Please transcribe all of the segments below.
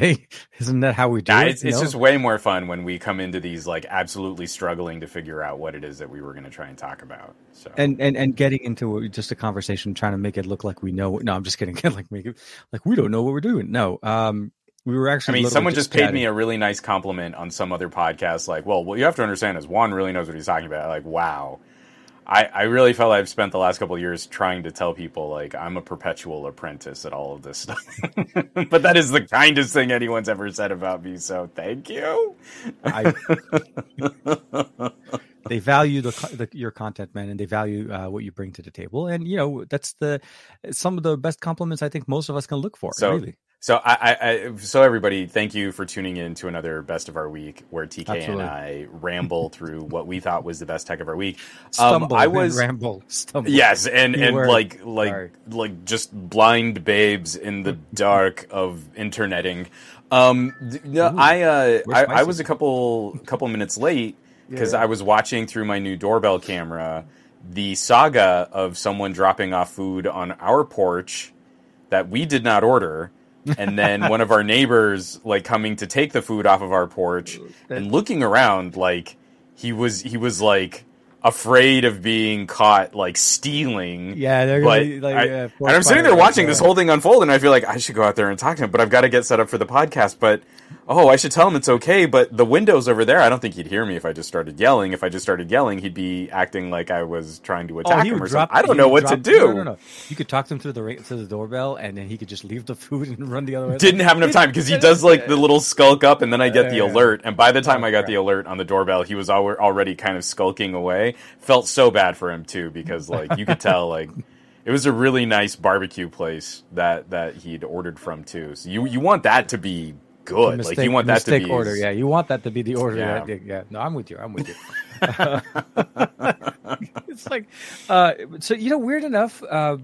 way? Isn't that how we do it? It's just way more fun when we come into these like absolutely struggling to figure out what it is that we were going to try and talk about. So and getting into just a conversation, trying to make it look like we know. No, I'm just kidding. Like make it like we don't know what we're doing. No, we were actually. I mean, someone just paid me a really nice compliment on some other podcast. Like, well, what you have to understand is Juan really knows what he's talking about. Like, wow. I really felt I've spent the last couple of years trying to tell people, like, I'm a perpetual apprentice at all of this stuff. But that is the kindest thing anyone's ever said about me, so thank you. They value your content, man, and they value what you bring to the table. And, you know, that's some of the best compliments I think most of us can look for, really. So so everybody, thank you for tuning in to another Best of Our Week, where TK and I ramble through what we thought was the best tech of our week. Stumble. Yes, and like just blind babes in the dark of interneting. I was a couple minutes late because I was watching through my new doorbell camera the saga of someone dropping off food on our porch that we did not order. And then one of our neighbors, like, coming to take the food off of our porch and looking around like he was like afraid of being caught like stealing. Yeah, they're gonna be like, and I'm sitting there watching this whole thing unfold, and I feel like I should go out there and talk to him, but I've got to get set up for the podcast. But I should tell him it's okay. But the window's over there. I don't think he'd hear me if I just started yelling. If I just started yelling, he'd be acting like I was trying to attack him or something. I don't know what to do. No. You could talk to him through the doorbell, and then he could just leave the food and run the other way. Didn't have enough time because he does like the little skulk up, and then I get the alert. And by the time I got the alert on the doorbell, he was already kind of skulking away. Felt so bad for him too, because like you could tell like it was a really nice barbecue place that he'd ordered from too. So you want that to be good. Like you want that to be order. Yeah, you want that to be the order. Yeah. Yeah. No, I'm with you. It's like so weird enough. I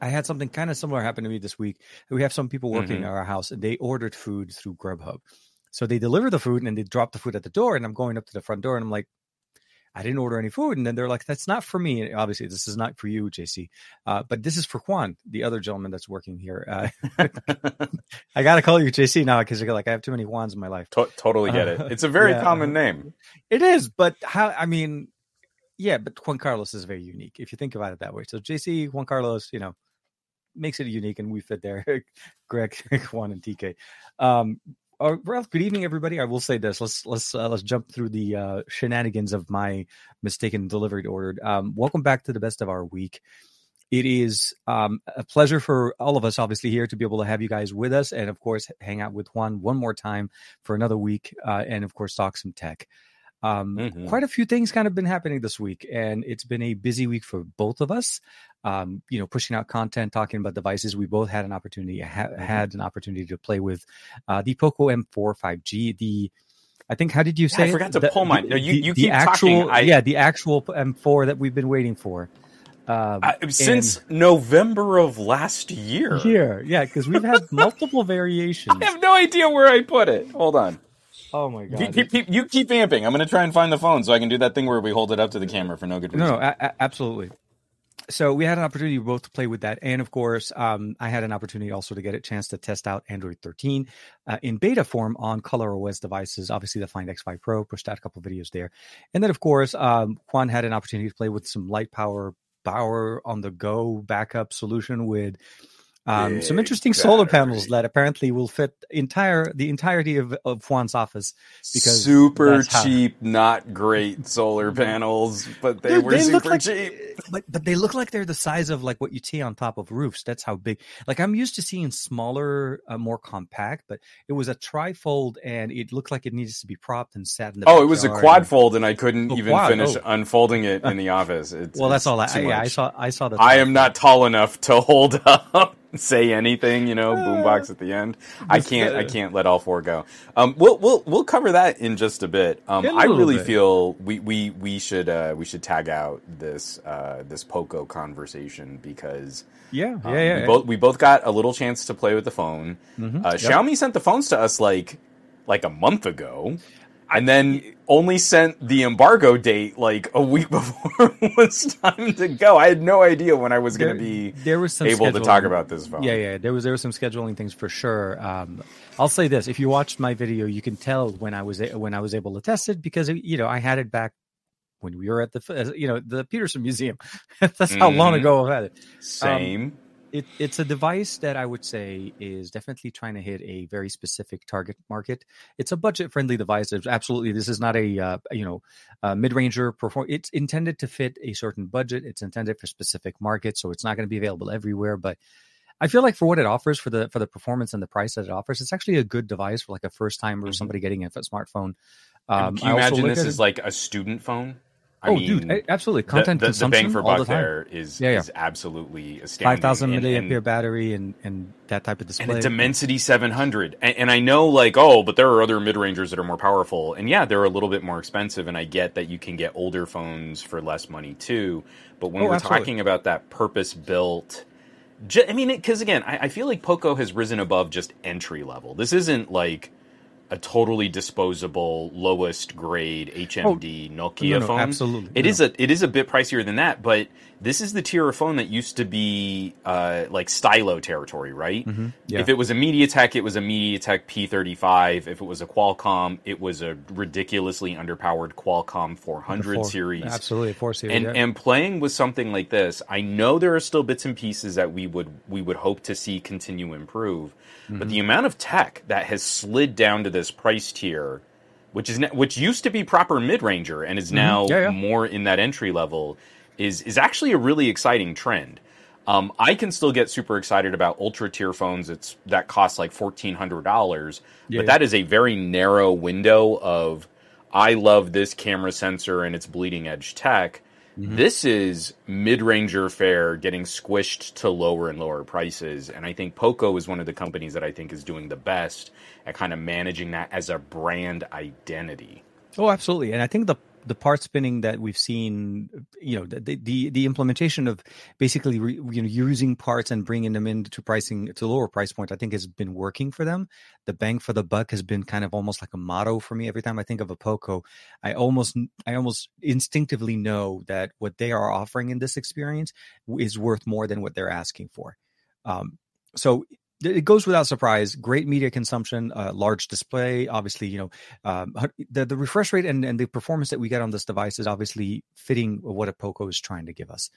had something kind of similar happen to me this week. We have some people working at our house, and they ordered food through Grubhub. So they deliver the food and they drop the food at the door. And I'm going up to the front door, and I'm like, I didn't order any food. And then they're like, that's not for me. And obviously, this is not for you, JC. But this is for Juan, the other gentleman that's working here. I got to call you JC now because I have too many Juans in my life. Totally get it. It's a very common name. It is. But but Juan Carlos is very unique if you think about it that way. So JC, Juan Carlos, makes it unique. And we fit there. Greg, Juan, and TK. Ralph, good evening, everybody. I will say this. Let's jump through the shenanigans of my mistaken delivery order. Welcome back to the Best of Our Week. It is a pleasure for all of us, obviously, here to be able to have you guys with us and, of course, hang out with Juan one more time for another week and, of course, talk some tech. Quite a few things kind of been happening this week, and it's been a busy week for both of us. Pushing out content, talking about devices. We both had an opportunity to play with the Poco M4 5G. I think, how did you say? I forgot to pull mine. No, you keep talking. The actual M4 that we've been waiting for. Since November of last year. Because we've had multiple variations. I have no idea where I put it. Hold on. Oh my God! You keep vamping. I'm going to try and find the phone so I can do that thing where we hold it up to the camera for no good reason. No, absolutely. So we had an opportunity both to play with that, and of course, I had an opportunity also to get a chance to test out Android 13 in beta form on ColorOS devices. Obviously, the Find X5 Pro, pushed out a couple of videos there, and then of course, Juan had an opportunity to play with some light power on the go backup solution with. Some interesting solar panels that apparently will fit the entirety of Juan's office. Because super cheap, not great solar panels, but they were super cheap. But they look like they're the size of like what you see on top of roofs. That's how big. Like I'm used to seeing smaller, more compact, but it was a trifold and it looked like it needed to be propped and sat in the. It was a quad fold, and I couldn't even finish unfolding it in the office. That's all. I saw that. I am not tall enough to hold up. Say anything, boombox at the end. I can't let all four go. We'll cover that in just a bit. Feel we should tag out this Poco conversation because we both got a little chance to play with the phone. Xiaomi sent the phones to us like a month ago. And then only sent the embargo date like a week before it was time to go. I had no idea when I was going to be able to talk about this phone. Yeah. There was some scheduling things for sure. I'll say this: if you watched my video, you can tell when I was able to test it because I had it back when we were at the Peterson Museum. That's how long ago I've had it. Same. It's a device that I would say is definitely trying to hit a very specific target market. It's a budget-friendly device. Absolutely, this is not a mid-ranger perform. It's intended to fit a certain budget. It's intended for specific markets, so it's not going to be available everywhere. But I feel like for what it offers, for the performance and the price that it offers, it's actually a good device for like a first-timer or somebody getting a smartphone. Can you imagine this is like a student phone? I mean, dude, absolutely. Content consumption, the bang for buck there is absolutely astounding. 5,000 mAh battery and that type of display. And a Dimensity 700. And I know, but there are other mid-rangers that are more powerful. And yeah, they're a little bit more expensive. And I get that you can get older phones for less money too. But when we're talking about that purpose-built... because again, I feel like Poco has risen above just entry level. This isn't like... a totally disposable, lowest grade HMD Nokia phone. Absolutely, it is a bit pricier than that, but this is the tier of phone that used to be like stylo territory, right? Mm-hmm. Yeah. If it was a MediaTek, it was a MediaTek P35. If it was a Qualcomm, it was a ridiculously underpowered Qualcomm 400 series. Absolutely, 4 series. And playing with something like this, I know there are still bits and pieces that we would hope to see continue to improve, but the amount of tech that has slid down to this price tier, which used to be proper mid-ranger and is now more in that entry level, is actually a really exciting trend. I can still get super excited about ultra tier phones that cost like $1,400, but that is a very narrow window of I love this camera sensor and its bleeding edge tech. Mm-hmm. This is mid-ranger fare getting squished to lower and lower prices. And I think Poco is one of the companies that I think is doing the best at kind of managing that as a brand identity. Oh, absolutely. And I think the part spinning that we've seen, the implementation of basically using parts and bringing them into pricing to lower price point, I think has been working for them. The bang for the buck has been kind of almost like a motto for me. Every time I think of a Poco, I almost instinctively know that what they are offering in this experience is worth more than what they're asking for. So it goes without surprise, great media consumption, large display, obviously, the refresh rate and the performance that we get on this device is obviously fitting what a Poco is trying to give us.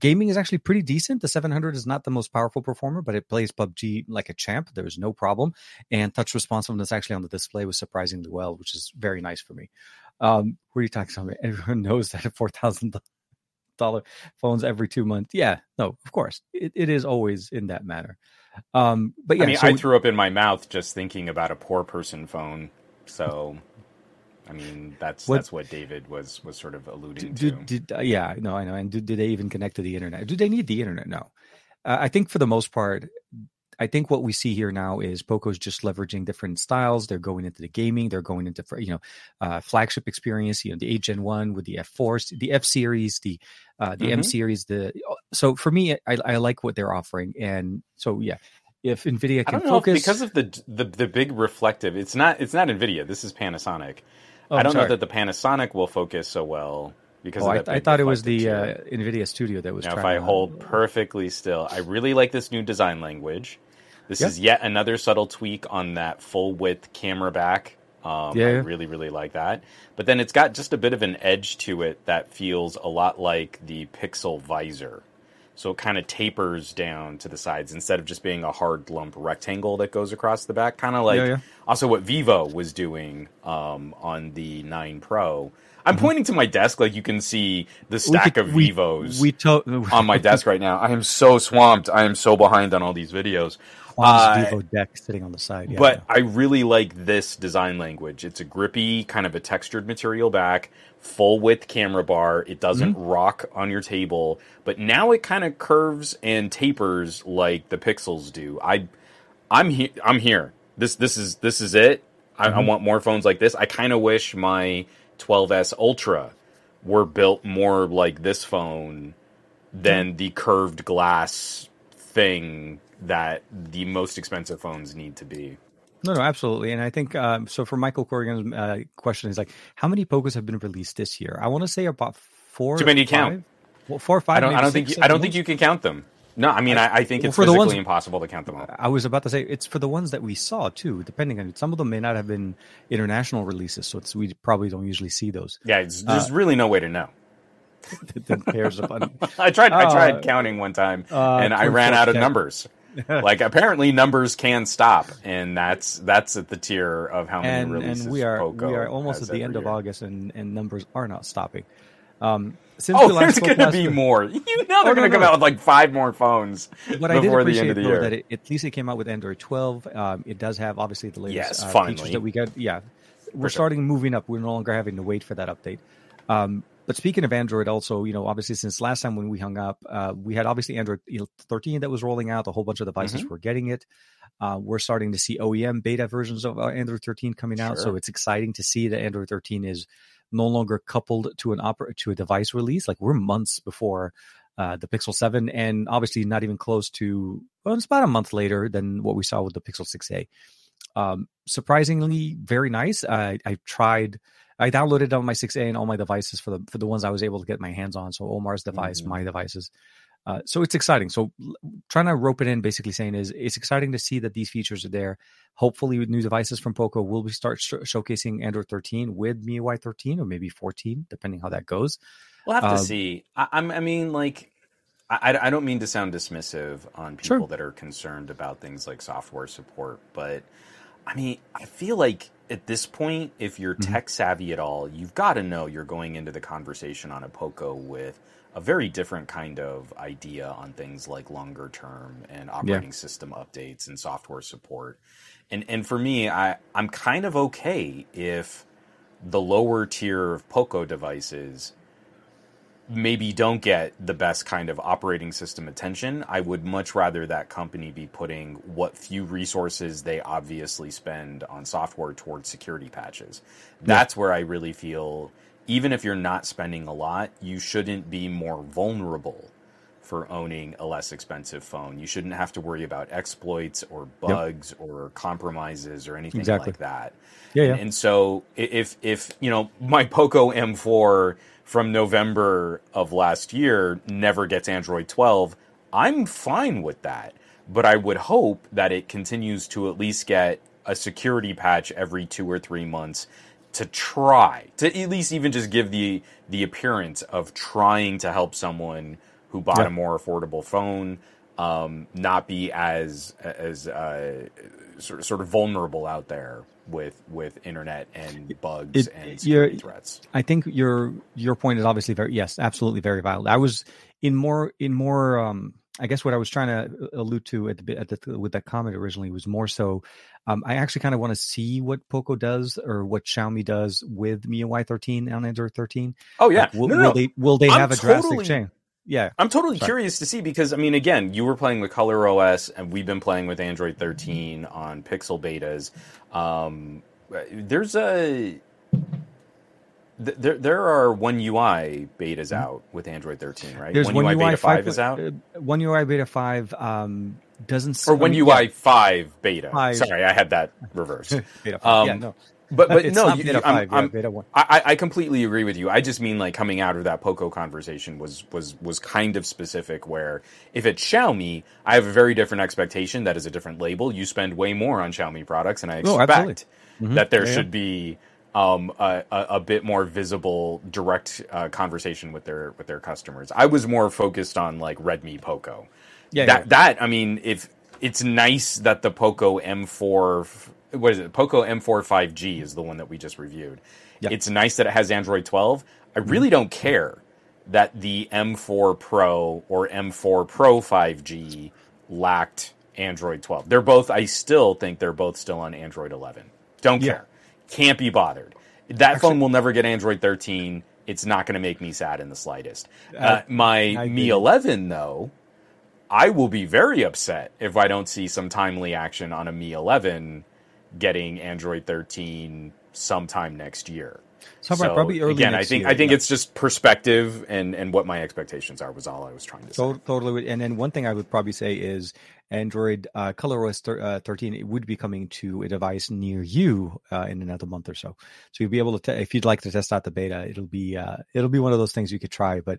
Gaming is actually pretty decent. The 700 is not the most powerful performer, but it plays PUBG like a champ. There's no problem. And touch responsiveness actually on the display was surprisingly well, which is very nice for me. What are you talking about? Everyone knows that at $4,000 phones every 2 months. Yeah, no, of course. It is always in that manner. But yeah, I threw up in my mouth just thinking about a poor person phone. So, that's what David was sort of alluding to. I know. And do they even connect to the internet? Do they need the internet? No. I think for the most part, I think what we see here now is Poco's just leveraging different styles. They're going into the gaming. They're going into flagship experience. The 8th Gen 1 with the F4, the F series, the M series. So for me, I like what they're offering, and so yeah, if Nvidia can focus because of the big reflective, it's not Nvidia. This is Panasonic. Oh, I don't know that the Panasonic will focus so well. Because I thought it was the NVIDIA Studio that was. Now, if I hold perfectly still, I really like this new design language. This is yet another subtle tweak on that full-width camera back. I really, really like that. But then it's got just a bit of an edge to it that feels a lot like the Pixel visor. So it kind of tapers down to the sides instead of just being a hard lump rectangle that goes across the back. Kind of like also what Vivo was doing on the 9 Pro. I'm pointing to my desk like you can see the stack of Vivos on my desk right now. I am so swamped. I am so behind on all these videos. Vivo deck sitting on the side. Yeah, but I really like this design language. It's a grippy, kind of a textured material back, full-width camera bar. It doesn't rock on your table. But now it kind of curves and tapers like the Pixels do. I'm here. This is it. I want more phones like this. I kind of wish my 12S Ultra were built more like this phone than the curved glass thing that the most expensive phones need to be. No, absolutely. And I think, so for Michael Corrigan's question, is like, how many Pocos have been released this year? I want to say about four. Too many to count. Well, four or five. I don't think you can count them. No, I mean, I think it's physically impossible to count them all. I was about to say, it's for the ones that we saw, too, depending on it. Some of them may not have been international releases, so we probably don't usually see those. Yeah, there's really no way to know. The pairs of I tried counting one time, and I ran out of numbers. Like, apparently numbers can stop, and that's at the tier of how many releases Poco we are almost at the end of August, and numbers are not stopping. There's going to be more. You know they're going to come out with like five more phones before the end of the year. That at least it came out with Android 12. It does have, obviously, the latest features that we got. Yeah, we're starting moving up. We're no longer having to wait for that update. But speaking of Android also, you know, obviously since last time when we hung up, we had obviously Android 13 that was rolling out. A whole bunch of devices were getting it. We're starting to see OEM beta versions of Android 13 coming out. So it's exciting to see that Android 13 is no longer coupled to a device release. Like, we're months before the Pixel 7, and obviously not even close to, well, it's about a month later than what we saw with the Pixel 6a. Surprisingly, very nice. I downloaded it on my 6a and all my devices for the ones I was able to get my hands on. So Omar's device, my devices. So it's exciting. So trying to rope it in, basically saying is it's exciting to see that these features are there. Hopefully with new devices from Poco, we'll start showcasing Android 13 with MIUI 13 or maybe 14, depending how that goes. We'll have to see. I don't mean to sound dismissive on people that are concerned about things like software support, but I mean, I feel like at this point, if you're tech savvy at all, you've got to know you're going into the conversation on a Poco with a very different kind of idea on things like longer term and operating system updates and software support. And for me, I'm kind of okay if the lower tier of Poco devices maybe don't get the best kind of operating system attention. I would much rather that company be putting what few resources they obviously spend on software towards security patches. That's where I really feel, even if you're not spending a lot, you shouldn't be more vulnerable for owning a less expensive phone. You shouldn't have to worry about exploits or bugs or compromises or anything like that. Yeah. And so if you know, my Poco M4 from November of last year never gets Android 12, I'm fine with that. But I would hope that it continues to at least get a security patch every 2 or 3 months to try, to at least even just give the appearance of trying to help someone who bought a more affordable phone not be as sort of vulnerable out there with internet and bugs and security threats. I think your point is obviously absolutely very valid. I was in more I guess what I was trying to allude to with that comment originally was more so I actually kind of want to see what Poco does or what Xiaomi does with MIUI 13 on Android 13. Oh, yeah. Like, will they have a drastic change? Yeah. I'm totally curious to see because, I mean, again, you were playing with ColorOS and we've been playing with Android 13 on Pixel betas. There are One UI betas out with Android 13, right? There's One UI beta 5 is out? One UI beta 5 doesn't... Or One UI 5 beta. Sorry, I had that reversed. Beta 5, But no, beta 5, beta 1. I completely agree with you. I just mean like coming out of that Poco conversation was kind of specific where if it's Xiaomi, I have a very different expectation. That is a different label. You spend way more on Xiaomi products, and I expect that there should be... a bit more visible, direct conversation with their customers. I was more focused on like Redmi Poco. I mean, if it's nice that the Poco M4, Poco M4 5G is the one that we just reviewed. Yeah. It's nice that it has Android 12. I really don't care that the M4 Pro or M4 Pro 5G lacked Android 12. They're both. I still think they're both still on Android 11. Don't care. Can't be bothered. That phone will never get Android 13. It's not going to make me sad in the slightest. My Mi 11, though, I will be very upset if I don't see some timely action on a Mi 11 getting Android 13 sometime next year. So probably early again, next year. I think it's just perspective and what my expectations are was all I was trying to say. Totally. And then one thing I would probably say is Android ColorOS 13, it would be coming to a device near you in another month or so. So you'll be able to, if you'd like to test out the beta, it'll be one of those things you could try. But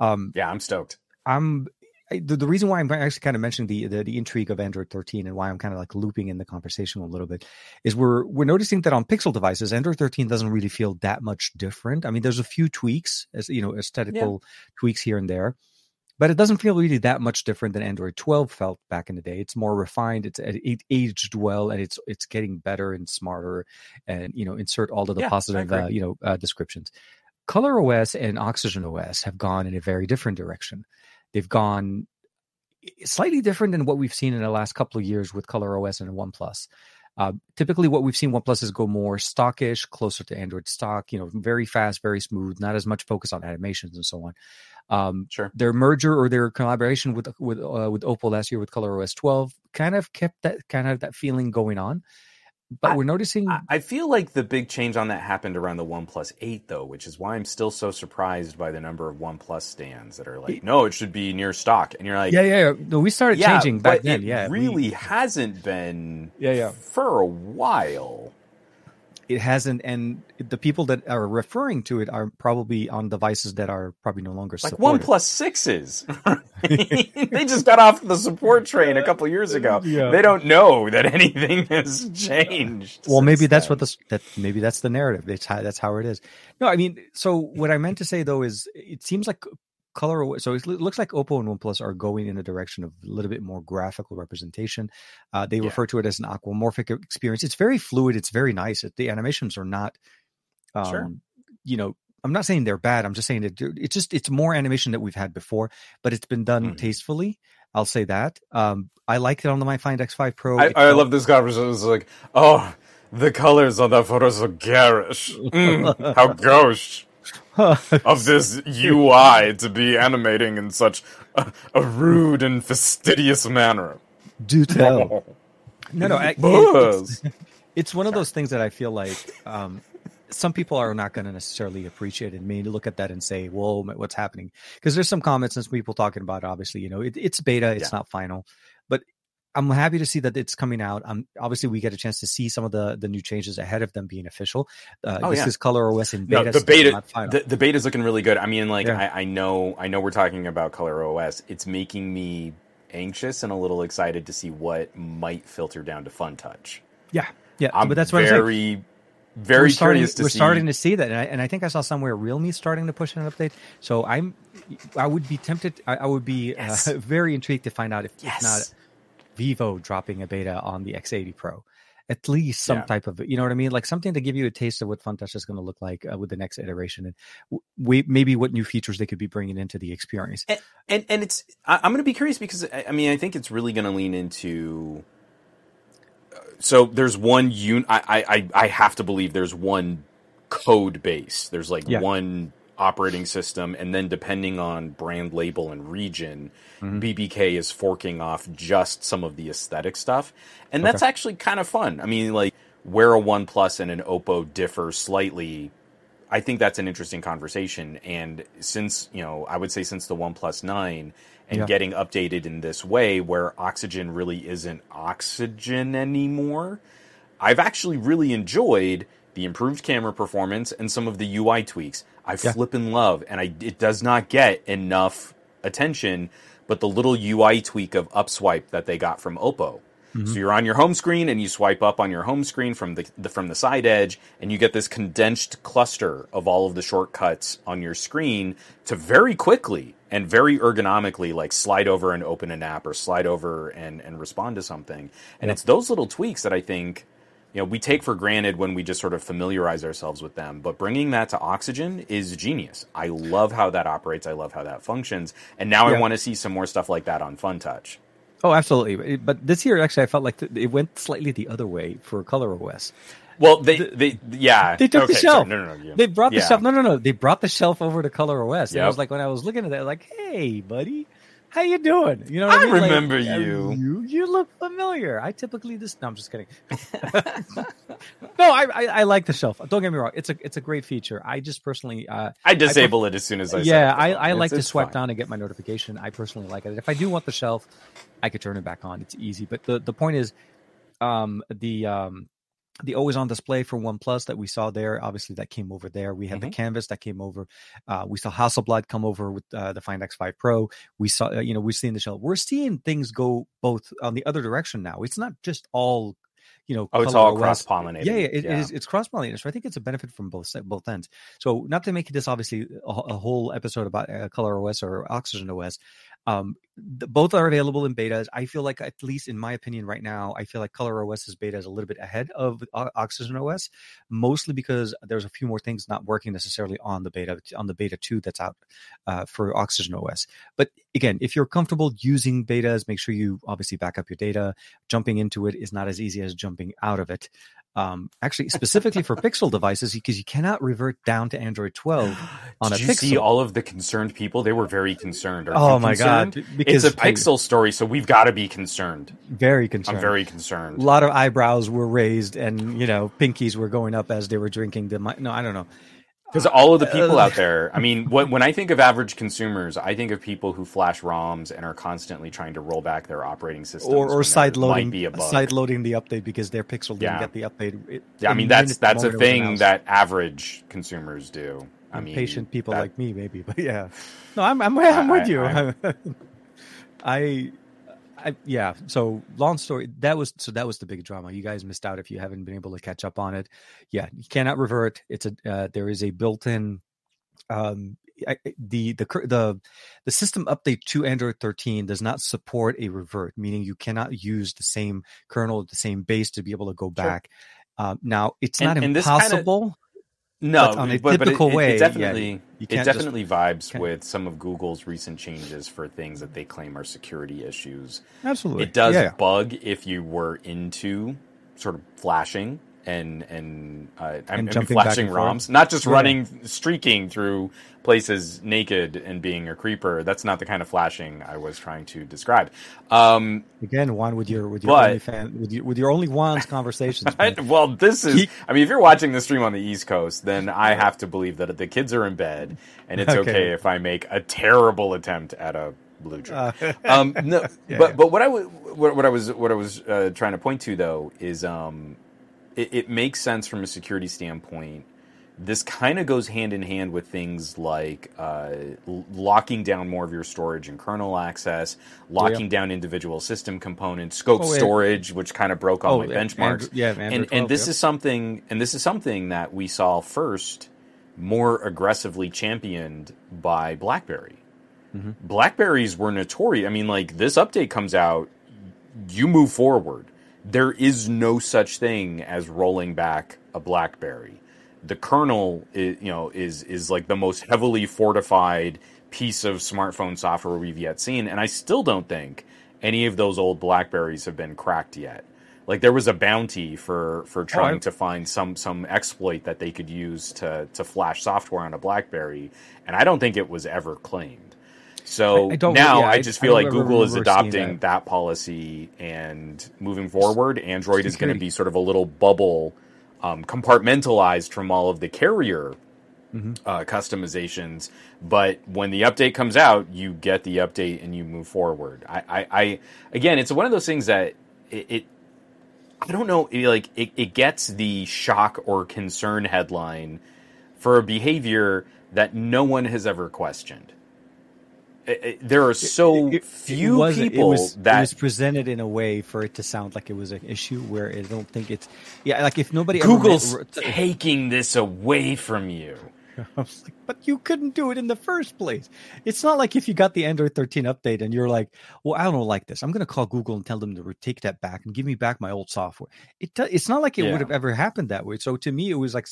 yeah, I'm stoked. The reason why I'm actually kind of mentioning the intrigue of Android 13 and why I'm kind of like looping in the conversation a little bit is we're noticing that on Pixel devices, Android 13 doesn't really feel that much different. I mean, there's a few tweaks, as you know, aesthetical tweaks here and there, but it doesn't feel really that much different than Android 12 felt back in the day. It's more refined, it aged well, and it's getting better and smarter. And you know, insert all of the positive descriptions. ColorOS and OxygenOS have gone in a very different direction. They've gone slightly different than what we've seen in the last couple of years with ColorOS and OnePlus. Typically, what we've seen OnePlus is go more stockish, closer to Android stock. You know, very fast, very smooth. Not as much focus on animations and so on. Sure. Their merger or their collaboration with Oppo last year with ColorOS 12 kind of kept that kind of that feeling going on. But we're noticing. I feel like the big change on that happened around the OnePlus 8, though, which is why I'm still so surprised by the number of OnePlus stands that are like, no, it should be near stock. And you're like, yeah. No, we started changing back then. Yeah, it really hasn't been for a while. It hasn't. And the people that are referring to it are probably on devices that are probably no longer like supported. Like OnePlus 6s. They just got off the support train a couple years ago. Yeah. They don't know that anything has changed. Well, maybe that's then. Maybe that's the narrative. That's how it is. No, I mean, so what I meant to say, though, is it seems like ColorOS. So it looks like Oppo and OnePlus are going in the direction of a little bit more graphical representation. They refer to it as an aquamorphic experience. It's very fluid. It's very nice. The animations are not, you know, I'm not saying they're bad. I'm just saying that it's more animation that we've had before, but it's been done tastefully. I'll say that. I like it on my Find X5 Pro. I love this conversation. It's like, oh, the colors on that photo are so garish. How gauche. Of this UI to be animating in such a rude and fastidious manner. Do tell. No. It's one of those things that I feel like some people are not going to necessarily appreciate it. And may look at that and say, "Whoa, what's happening?" Because there's some comments and some people talking about. Obviously, you know, it's beta. It's not final, but I'm happy to see that it's coming out. Obviously, we get a chance to see some of the new changes ahead of them being official. This is ColorOS in beta. No, the beta is looking really good. I mean, like I know we're talking about ColorOS. It's making me anxious and a little excited to see what might filter down to FunTouch. Yeah. But that's what I'm saying. Very curious to see. We're starting to see that, and I think I saw somewhere Realme starting to push an update. So I would be tempted. I would be very intrigued to find out if not. Vivo dropping a beta on the X80 Pro, at least some type of, you know what I mean? Like something to give you a taste of what FunTouch is going to look like with the next iteration and maybe what new features they could be bringing into the experience. And it's, I'm going to be curious because I think it's really going to lean into, so there's one, I have to believe there's one code base. There's like one operating system, and then depending on brand label and region, BBK is forking off just some of the aesthetic stuff, and that's actually kind of fun. I mean, like where a OnePlus and an Oppo differ slightly, I think that's an interesting conversation. And since I would say since the OnePlus 9 and getting updated in this way, where Oxygen really isn't Oxygen anymore, I've actually really enjoyed the improved camera performance, and some of the UI tweaks. I flippin' love, and it does not get enough attention, but the little UI tweak of upswipe that they got from Oppo. So you're on your home screen, and you swipe up on your home screen from the side edge, and you get this condensed cluster of all of the shortcuts on your screen to very quickly and very ergonomically like slide over and open an app or slide over and respond to something. And it's those little tweaks that I think... we take for granted when we just sort of familiarize ourselves with them, but bringing that to Oxygen is genius. I love how that operates. I love how that functions. And now I want to see some more stuff like that on FunTouch. Oh, absolutely. But this year, actually, I felt like it went slightly the other way for ColorOS. Well, they took the shelf. They brought the shelf. No. They brought the shelf over to ColorOS. It was like when I was looking at that, like, hey, buddy. How you doing? You know what I mean? Remember you. You look familiar. I typically just... No, I'm just kidding. No, I like the shelf. Don't get me wrong. It's a great feature. I just personally... I disable it as soon as I set it. Yeah, I like to swipe down and get my notification. I personally like it. If I do want the shelf, I could turn it back on. It's easy. But the point is the always-on display for OnePlus that we saw there, obviously that came over there. We had the canvas that came over. We saw Hasselblad come over with the Find X5 Pro. We saw, we're seeing the shelf. We're seeing things go both on the other direction now. It's not just all... it's all cross-pollinated. It is. It's cross-pollinated. So I think it's a benefit from both ends. So not to make this obviously a whole episode about ColorOS or OxygenOS, both are available in betas. I feel like, at least in my opinion right now, I feel like ColorOS's beta is a little bit ahead of OxygenOS, mostly because there's a few more things not working necessarily on the beta 2 that's out for OxygenOS. But again, if you're comfortable using betas, make sure you obviously back up your data. Jumping into it is not as easy as jumping out of it. Actually, specifically for Pixel devices, because you cannot revert down to Android 12 on a Pixel. Did you see all of the concerned people? They were very concerned. Oh my God. Because it's a Pixel story, so we've got to be concerned. Very concerned. I'm very concerned. A lot of eyebrows were raised and, pinkies were going up as they were drinking. I don't know. Because all of the people out there, I mean, when I think of average consumers, I think of people who flash ROMs and are constantly trying to roll back their operating systems. Or sideloading the update because their Pixel didn't get the update. That's a thing that average consumers do. Impatient people like me, maybe, but yeah. No, I'm with you. So long story. That was the big drama. You guys missed out if you haven't been able to catch up on it. Yeah, you cannot revert. It's there is a built-in the system update to Android 13 does not support a revert, meaning you cannot use the same kernel, the same base to be able to go back. Sure. Now it's not impossible. No, it definitely vibes with some of Google's recent changes for things that they claim are security issues. Absolutely. It does bug if you were into sort of flashing and jumping flashing back and ROMs, not just streaking through places naked and being a creeper. That's not the kind of flashing I was trying to describe. Again, Juan, with your OnlyWans conversations. Well, this is. If you're watching the stream on the East Coast, then I have to believe that the kids are in bed, and it's okay if I make a terrible attempt at a blue drink. What I was trying to point to though is It makes sense from a security standpoint. This kind of goes hand in hand with things like locking down more of your storage and kernel access, locking down individual system components, scoped storage, which kind of broke all my benchmarks. This is something that we saw first more aggressively championed by BlackBerry. Mm-hmm. BlackBerries were notorious. This update comes out, you move forward. There is no such thing as rolling back a BlackBerry. The kernel is like the most heavily fortified piece of smartphone software we've yet seen, and I still don't think any of those old BlackBerries have been cracked yet. Like, there was a bounty for trying to find some exploit that they could use to flash software on a BlackBerry, and I don't think it was ever claimed. So I just feel like Google is adopting that policy, and moving forward, Android is going to be sort of a little bubble, compartmentalized from all of the carrier customizations. But when the update comes out, you get the update and you move forward. Again, it's one of those things that it gets the shock or concern headline for a behavior that no one has ever questioned. There are so few people that it was presented in a way for it to sound like it was an issue where I don't think it's if nobody Google's taking this away from you. I was like, but you couldn't do it in the first place. It's not like if you got the Android 13 update and you're like, well, I don't like this. I'm going to call Google and tell them to take that back and give me back my old software. It's not like it would have ever happened that way. So to me, it was like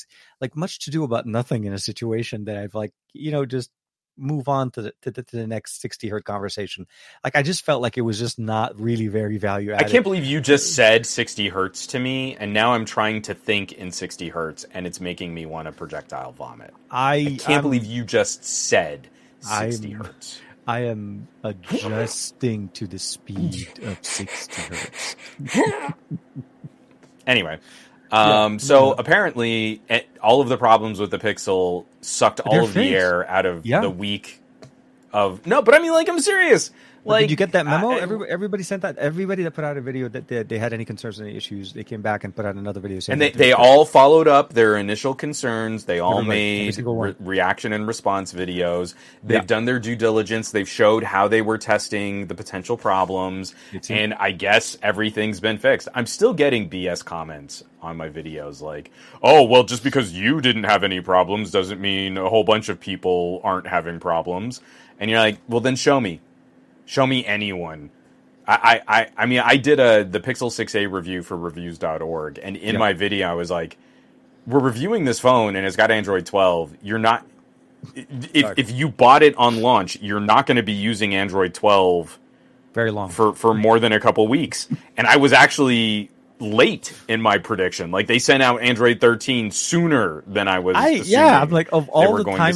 much to do about nothing in a situation that I've just move on to the next 60-hertz conversation. I just felt like it was just not really very value added. I can't believe you just said 60 hertz to me, and now I'm trying to think in 60 hertz, and it's making me want to projectile vomit. I can't believe you just said 60 hertz. I am adjusting to the speed of 60 hertz. Anyway. So apparently, all of the problems with the Pixel sucked all of the air out of the week of... No, but I mean, like, I'm serious. Like, did you get that memo? Everybody sent that. Everybody that put out a video that they had any concerns or any issues, they came back and put out another video. And they all followed up their initial concerns. They all made reaction and response videos. They've done their due diligence. They've showed how they were testing the potential problems. And I guess everything's been fixed. I'm still getting BS comments on my videos like, oh, well, just because you didn't have any problems doesn't mean a whole bunch of people aren't having problems. And you're like, well, then show me. Show me anyone. I mean, I did the Pixel 6a review for reviews.org, and in my video, I was like, we're reviewing this phone, and it's got Android 12. You're not... If you bought it on launch, you're not going to be using Android 12... very long. ...for more than a couple weeks. And I was actually late in my prediction. Like, they sent out Android 13 sooner than I was assuming. Yeah, I'm like, of all the time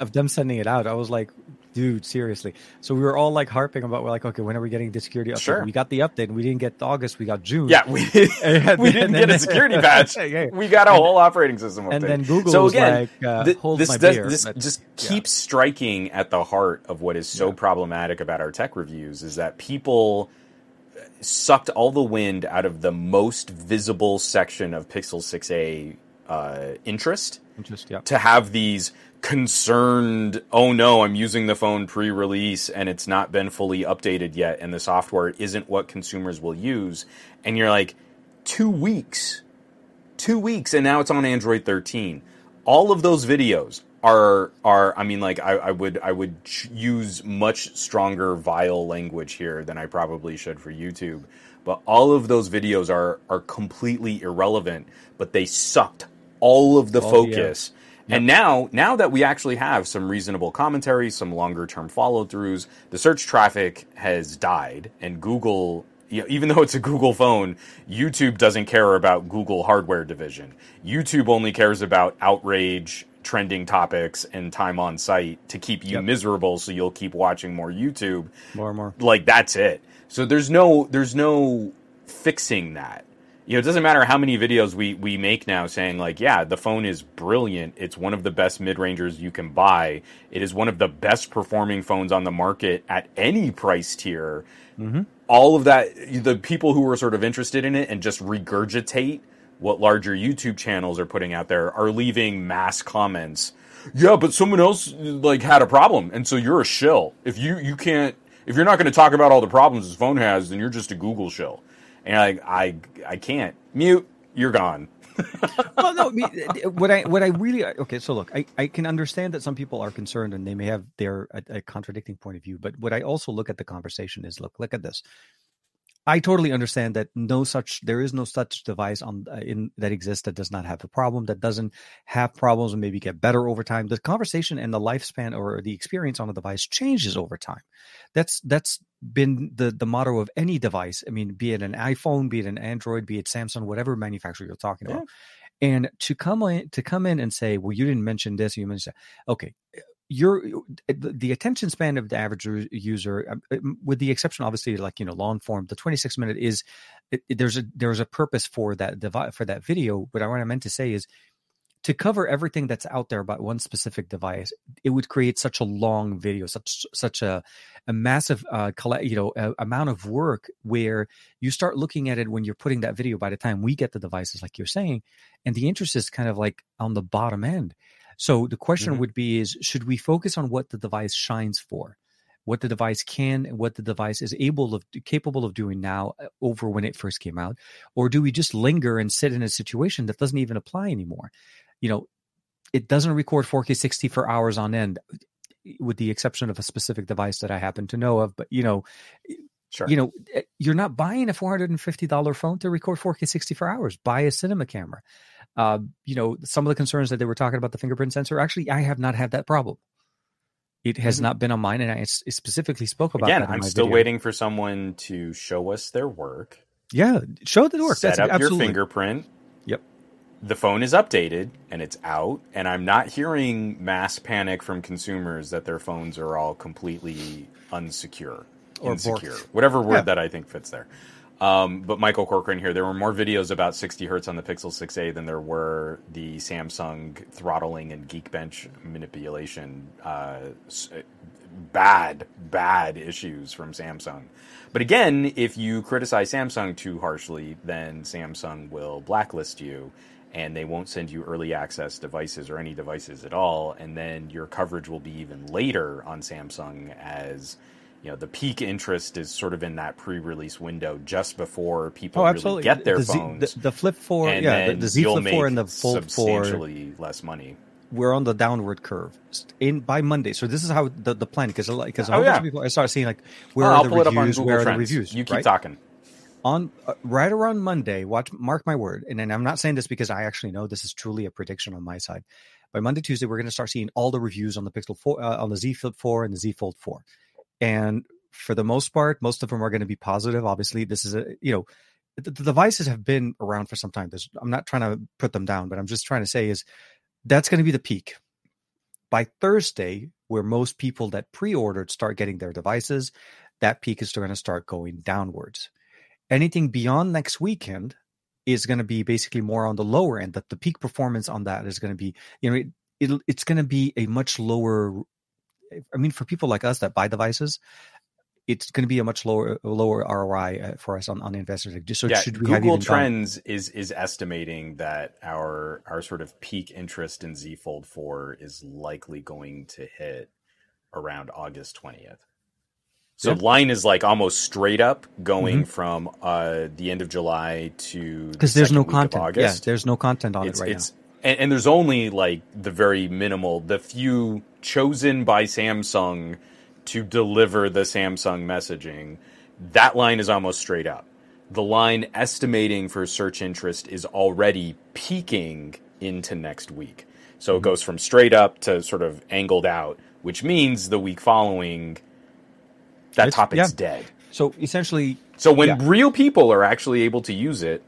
of them sending it out, I was like... Dude, seriously. So we were all like harping about, we're like, okay, when are we getting the security update? Sure. We got the update, and we didn't get August, we got June. Yeah, we didn't get a security patch. We got a whole operating system update. And then Google keeps striking at the heart of what is so problematic about our tech reviews is that people sucked all the wind out of the most visible section of Pixel 6a interest to have these concerned, oh no, I'm using the phone pre-release and it's not been fully updated yet and the software isn't what consumers will use. And you're like, 2 weeks, and now it's on Android 13. All of those videos are I mean, like, I would use much stronger vile language here than I probably should for YouTube, but all of those videos are completely irrelevant, but they sucked all of the focus. Yep. And now that we actually have some reasonable commentary, some longer-term follow-throughs, the search traffic has died, and Google, you know, even though it's a Google phone, YouTube doesn't care about Google hardware division. YouTube only cares about outrage, trending topics, and time on site to keep you miserable so you'll keep watching more YouTube. More and more. Like, that's it. So there's no fixing that. You know, it doesn't matter how many videos we make now saying, like, yeah, the phone is brilliant. It's one of the best mid-rangers you can buy. It is one of the best-performing phones on the market at any price tier. Mm-hmm. All of that, the people who are sort of interested in it and just regurgitate what larger YouTube channels are putting out there are leaving mass comments. Yeah, but someone else, like, had a problem, and so you're a shill. If you can't, if you're not going to talk about all the problems this phone has, then you're just a Google shill. And like, I can't mute. You're gone. Well, no. What I really okay. So look, I can understand that some people are concerned and they may have their a contradicting point of view. But what I also look at the conversation is look at this. I totally understand that there is no such device that exists that does not have a problem, that doesn't have problems and maybe get better over time. The conversation and the lifespan or the experience on a device changes over time. That's been the motto of any device. I mean, be it an iPhone, be it an Android, be it Samsung, whatever manufacturer you're talking about. And to come in and say, well, you didn't mention this, you mentioned that. Okay. The attention span of the average user, with the exception, obviously, like, you know, long form, the 26 minute is there's a purpose for that device, for that video. But what I meant to say is, to cover everything that's out there about one specific device, it would create such a long video, such a massive amount of work, where you start looking at it when you're putting that video. By the time we get the devices, like you're saying, and the interest is kind of like on the bottom end. So the question would be is, should we focus on what the device shines for, what the device can, and what the device is capable of doing now over when it first came out? Or do we just linger and sit in a situation that doesn't even apply anymore? You know, it doesn't record 4K 60 for hours on end, with the exception of a specific device that I happen to know of. But, you know, you're not buying a $450 phone to record 4K 60 for hours. Buy a cinema camera. You know, some of the concerns that they were talking about, the fingerprint sensor, actually, I have not had that problem. It has not been on mine, and I specifically spoke about that. Again, I'm still waiting for someone to show us their work. Yeah, show the work. Set up your fingerprint. Yep. The phone is updated, and it's out, and I'm not hearing mass panic from consumers that their phones are all completely insecure. Whatever word that I think fits there. But Michael Corcoran here, there were more videos about 60 hertz on the Pixel 6a than there were the Samsung throttling and Geekbench manipulation. Bad issues from Samsung. But again, if you criticize Samsung too harshly, then Samsung will blacklist you and they won't send you early access devices or any devices at all. And then your coverage will be even later on Samsung as... You know, the peak interest is sort of in that pre-release window just before people really get their phones. The Flip 4, and the Z Flip 4 and the Fold 4. Substantially less money. We're on the downward curve by Monday. So this is how the plan, because a whole bunch of people I started seeing, like, where are the reviews? You keep talking. Right around Monday, mark my word, and I'm not saying this because I actually know this is truly a prediction on my side. By Monday, Tuesday, we're going to start seeing all the reviews on the Pixel 4, on the Z Flip 4 and the Z Fold 4. And for the most part, most of them are going to be positive. Obviously, this is the devices have been around for some time. I'm not trying to put them down, but I'm just trying to say is that's going to be the peak. By Thursday, where most people that pre-ordered start getting their devices, that peak is going to start going downwards. Anything beyond next weekend is going to be basically more on the lower end. That the peak performance on that is going to be, it's going to be a much lower. I mean, for people like us that buy devices, it's going to be a much lower ROI for us on investors. So should we Google Trends is estimating that our sort of peak interest in Z Fold 4 is likely going to hit around August 20th. So the line is like almost straight up going from the end of July to because there's no content. Yes, there's no content on it right now. And there's only like the very minimal, the few chosen by Samsung to deliver the Samsung messaging. That line is almost straight up. The line estimating for search interest is already peaking into next week. So it goes from straight up to sort of angled out, which means the week following, it's topic's dead. So essentially... So when real people are actually able to use it,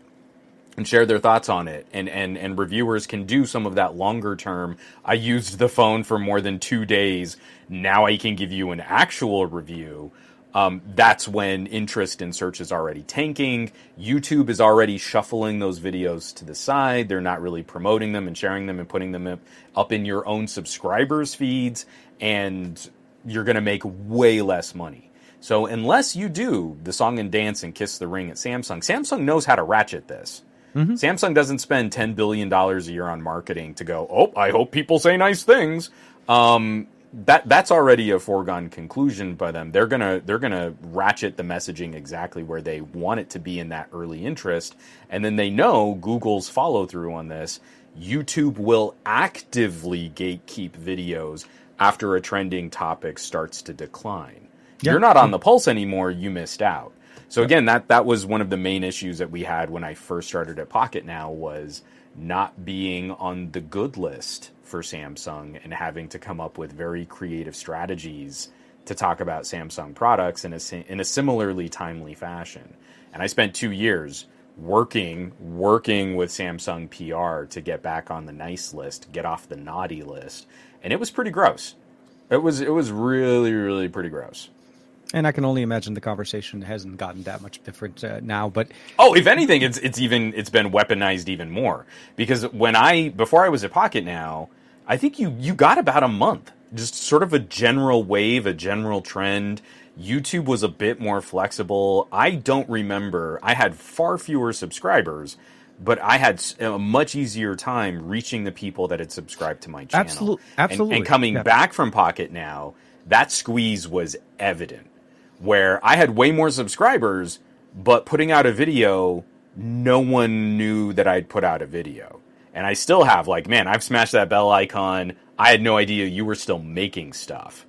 and share their thoughts on it. And reviewers can do some of that longer term. I used the phone for more than 2 days. Now I can give you an actual review. That's when interest in search is already tanking. YouTube is already shuffling those videos to the side. They're not really promoting them and sharing them and putting them up in your own subscribers' feeds. And you're going to make way less money. So unless you do the song and dance and kiss the ring at Samsung, Samsung knows how to ratchet this. Mm-hmm. Samsung doesn't spend $10 billion a year on marketing to go, I hope people say nice things. That's already a foregone conclusion by them. They're gonna ratchet the messaging exactly where they want it to be in that early interest. And then they know Google's follow-through on this. YouTube will actively gatekeep videos after a trending topic starts to decline. Yep. You're not on the pulse anymore. You missed out. So again, that was one of the main issues that we had when I first started at Pocketnow was not being on the good list for Samsung and having to come up with very creative strategies to talk about Samsung products in a similarly timely fashion. And I spent 2 years working with Samsung PR to get back on the nice list, get off the naughty list, and it was pretty gross. It was really, really pretty gross. And I can only imagine the conversation hasn't gotten that much different now. But if anything, it's been weaponized even more because before I was at Pocketnow, I think you got about a month, just sort of a general wave, a general trend. YouTube was a bit more flexible. I don't remember. I had far fewer subscribers. But I had a much easier time reaching the people that had subscribed to my channel. Absolutely. And coming back from Pocketnow, that squeeze was evident, where I had way more subscribers, but putting out a video, no one knew that I'd put out a video. And I still have, I've smashed that bell icon. I had no idea you were still making stuff.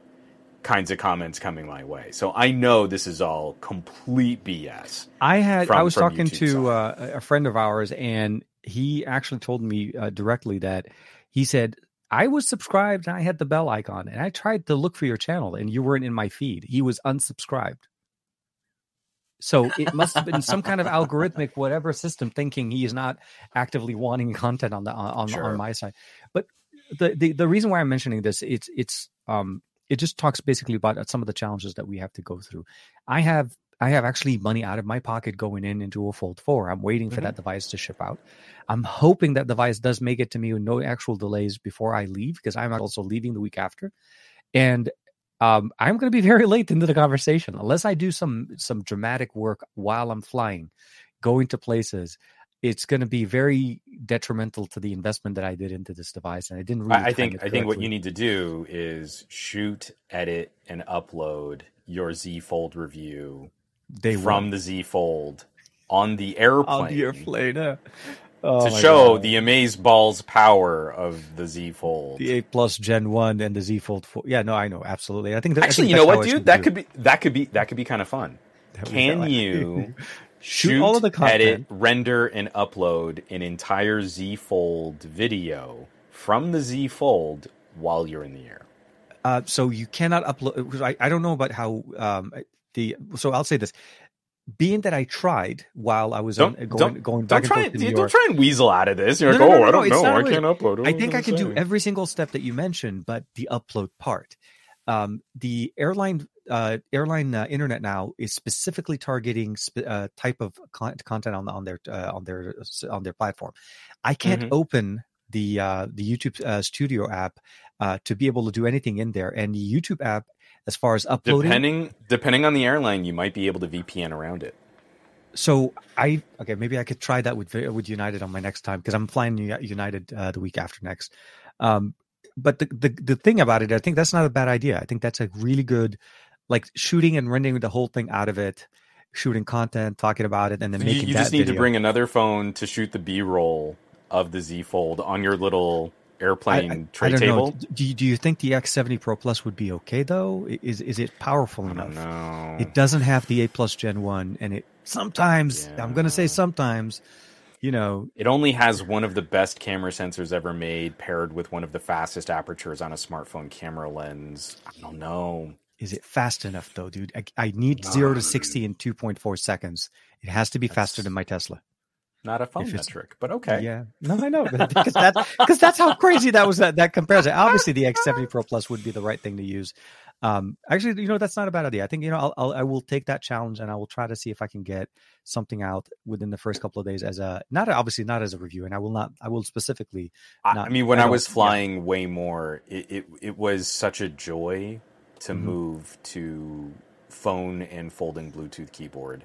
Kinds of comments coming my way. So I know this is all complete BS. I was talking to a friend of ours, and he actually told me directly that he said, I was subscribed and I had the bell icon and I tried to look for your channel and you weren't in my feed. He was unsubscribed. So it must have been some kind of algorithmic, whatever system thinking he is not actively wanting content on my side. But the reason why I'm mentioning this, it just talks basically about some of the challenges that we have to go through. I have I have actually money out of my pocket going into a Fold 4. I'm waiting for that device to ship out. I'm hoping that device does make it to me with no actual delays before I leave, because I'm also leaving the week after. And I'm going to be very late into the conversation unless I do some dramatic work while I'm flying, going to places. It's going to be very detrimental to the investment that I did into this device, and I didn't really. I think what you need to do is shoot, edit, and upload your Z Fold review. The Z Fold on the airplane. On the airplane, yeah. To show God. The amazeballs power of the Z Fold, the 8 Plus Gen 1, and the Z Fold 4. Yeah, no, I know, absolutely. I think that, actually, I think you know what, dude, that could be kind of fun. Can you shoot all of the content, edit, render, and upload an entire Z Fold video from the Z Fold while you're in the air? So you cannot upload, because I don't know about how. So I'll say this. Being that I tried while I was going back and forth to New York. Don't try and weasel out of this. You're like, I can't upload. I think I can do every single step that you mentioned, but the upload part. The airline internet now is specifically targeting type of content on their platform. I can't open the YouTube Studio app to be able to do anything in there, and the YouTube app. As far as uploading, depending on the airline, you might be able to VPN around it. So maybe I could try that with United on my next time, because I'm flying United the week after next. But the thing about it, I think that's not a bad idea. I think that's a really good, like, shooting and rendering the whole thing out of it, shooting content, talking about it, and then making. You just need to bring another phone to shoot the B-roll of the Z Fold on your little. Airplane tray table. Do you think the X70 Pro Plus would be okay though? Is it powerful enough? No, it doesn't have the 8 Plus Gen 1, and it sometimes I'm going to say sometimes, you know, it only has one of the best camera sensors ever made paired with one of the fastest apertures on a smartphone camera lens. I don't know. Is it fast enough though, dude? I need 0 to 60 in 2.4 seconds. It has to be faster than my Tesla. Not a phone metric, but okay. Yeah, no, I know, because that's how crazy that was. That compares it. Obviously, the X70 Pro Plus would be the right thing to use. Actually, you know, that's not a bad idea. I think, you know, I will take that challenge, and I will try to see if I can get something out within the first couple of days as not as a review. And I will not. I will specifically. When I was flying way more, it was such a joy to move to phone and folding Bluetooth keyboard.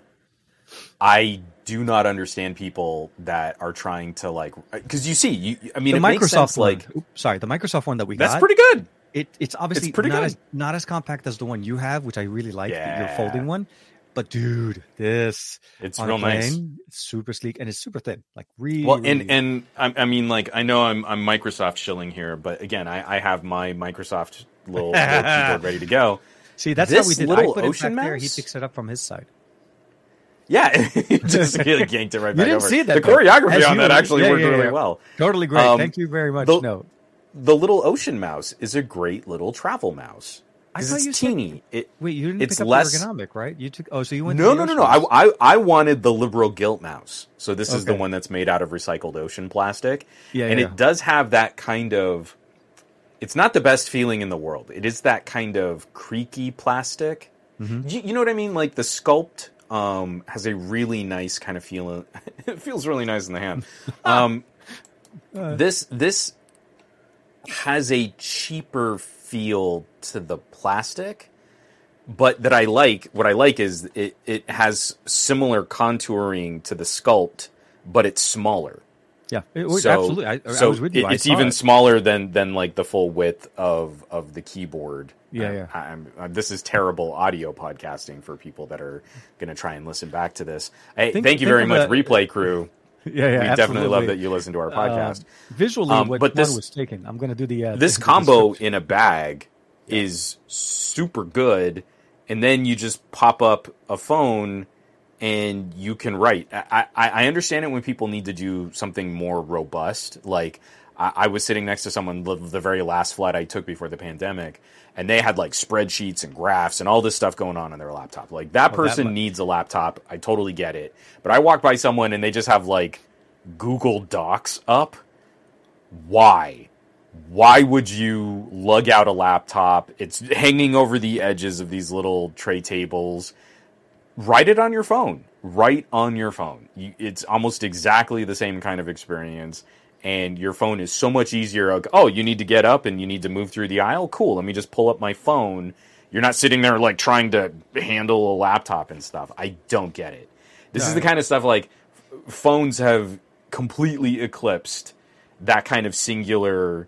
I do not understand people that are trying to, like, because the Microsoft makes sense, one, like, the Microsoft one that we got, that's pretty good. It's obviously not as compact as the one you have, which I really like, your folding one. But dude, it's real nice, super sleek, and it's super thin, like really. Well, and I mean, like, I know I'm Microsoft shilling here, but again, I have my Microsoft little keyboard ready to go. See, that's how we did. I put it back there. He picks it up from his side. Yeah, just yanked it right back over. You didn't see that. The choreography on that actually worked really well. Totally great. Thank you very much. The little ocean mouse is a great little travel mouse. Because it's teeny. Wait, you didn't pick up the ergonomic, right? So you went. No. I wanted the Liberal Guilt mouse. So this is the one that's made out of recycled ocean plastic. Yeah, and it does have that kind of. It's not the best feeling in the world. It is that kind of creaky plastic. Mm-hmm. You know what I mean? Like the Sculpt. Has a really nice kind of feel. It feels really nice in the hand. This has a cheaper feel to the plastic, but that I like. What I like is it has similar contouring to the Sculpt, but it's smaller. Yeah, absolutely. I was with you. It's even smaller than like the full width of the keyboard. Yeah. This is terrible audio podcasting for people that are going to try and listen back to this. Hey, thank you very much, Replay Crew. Yeah, we definitely love that you listen to our podcast. Visually, what this was taken. I'm going to do the this combo in a bag is super good, and then you just pop up a phone and you can write. I understand it when people need to do something more robust, like. I was sitting next to someone the very last flight I took before the pandemic, and they had like spreadsheets and graphs and all this stuff going on their laptop. Like that person needs a laptop. I totally get it. But I walked by someone and they just have like Google Docs up. Why? Why would you lug out a laptop? It's hanging over the edges of these little tray tables. write it on your phone. Right on your phone. It's almost exactly the same kind of experience, and your phone is so much easier. Oh, you need to get up and you need to move through the aisle? Cool, let me just pull up my phone. You're not sitting there, like, trying to handle a laptop and stuff. I don't get it. This is the kind of stuff, like, phones have completely eclipsed that kind of singular,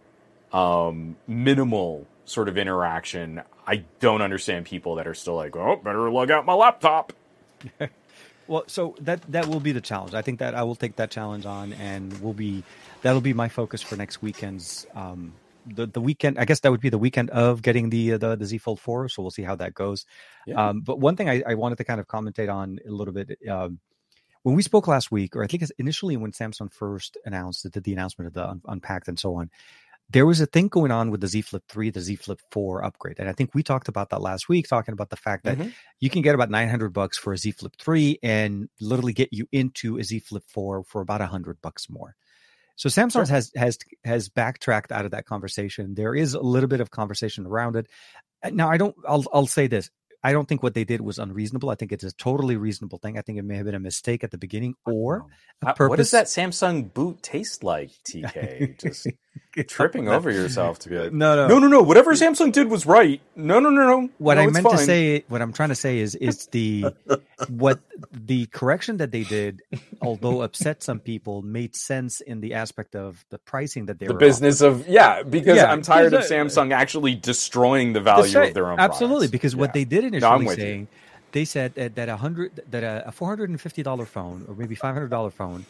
minimal sort of interaction. I don't understand people that are still like, oh, better lug out my laptop. Well, so that will be the challenge. I think that I will take that challenge on, and that'll be my focus for next weekend's the weekend. I guess that would be the weekend of getting the Z Fold 4. So we'll see how that goes. Yeah. But one thing I wanted to kind of commentate on a little bit, when we spoke last week, or I think it's initially when Samsung first announced the announcement of the Unpacked and so on, there was a thing going on with the Z Flip 3, the Z Flip 4 upgrade. And I think we talked about that last week, talking about the fact that you can get about $900 for a Z Flip 3 and literally get you into a Z Flip 4 for about $100 more. So Samsung has backtracked out of that conversation. There is a little bit of conversation around it. Now, I'll say this. I don't think what they did was unreasonable. I think it's a totally reasonable thing. I think it may have been a mistake at the beginning or a purpose. What does that Samsung boot taste like, TK? Just tripping over yourself to be like, no. Whatever Samsung did was right. No. What I'm trying to say is the correction that they did, although upset some people, made sense in the aspect of the pricing that they were. The business offering. I'm tired of Samsung actually destroying the value of their own products. Absolutely, because what they did initially they said that a $450 phone or maybe $500 phone,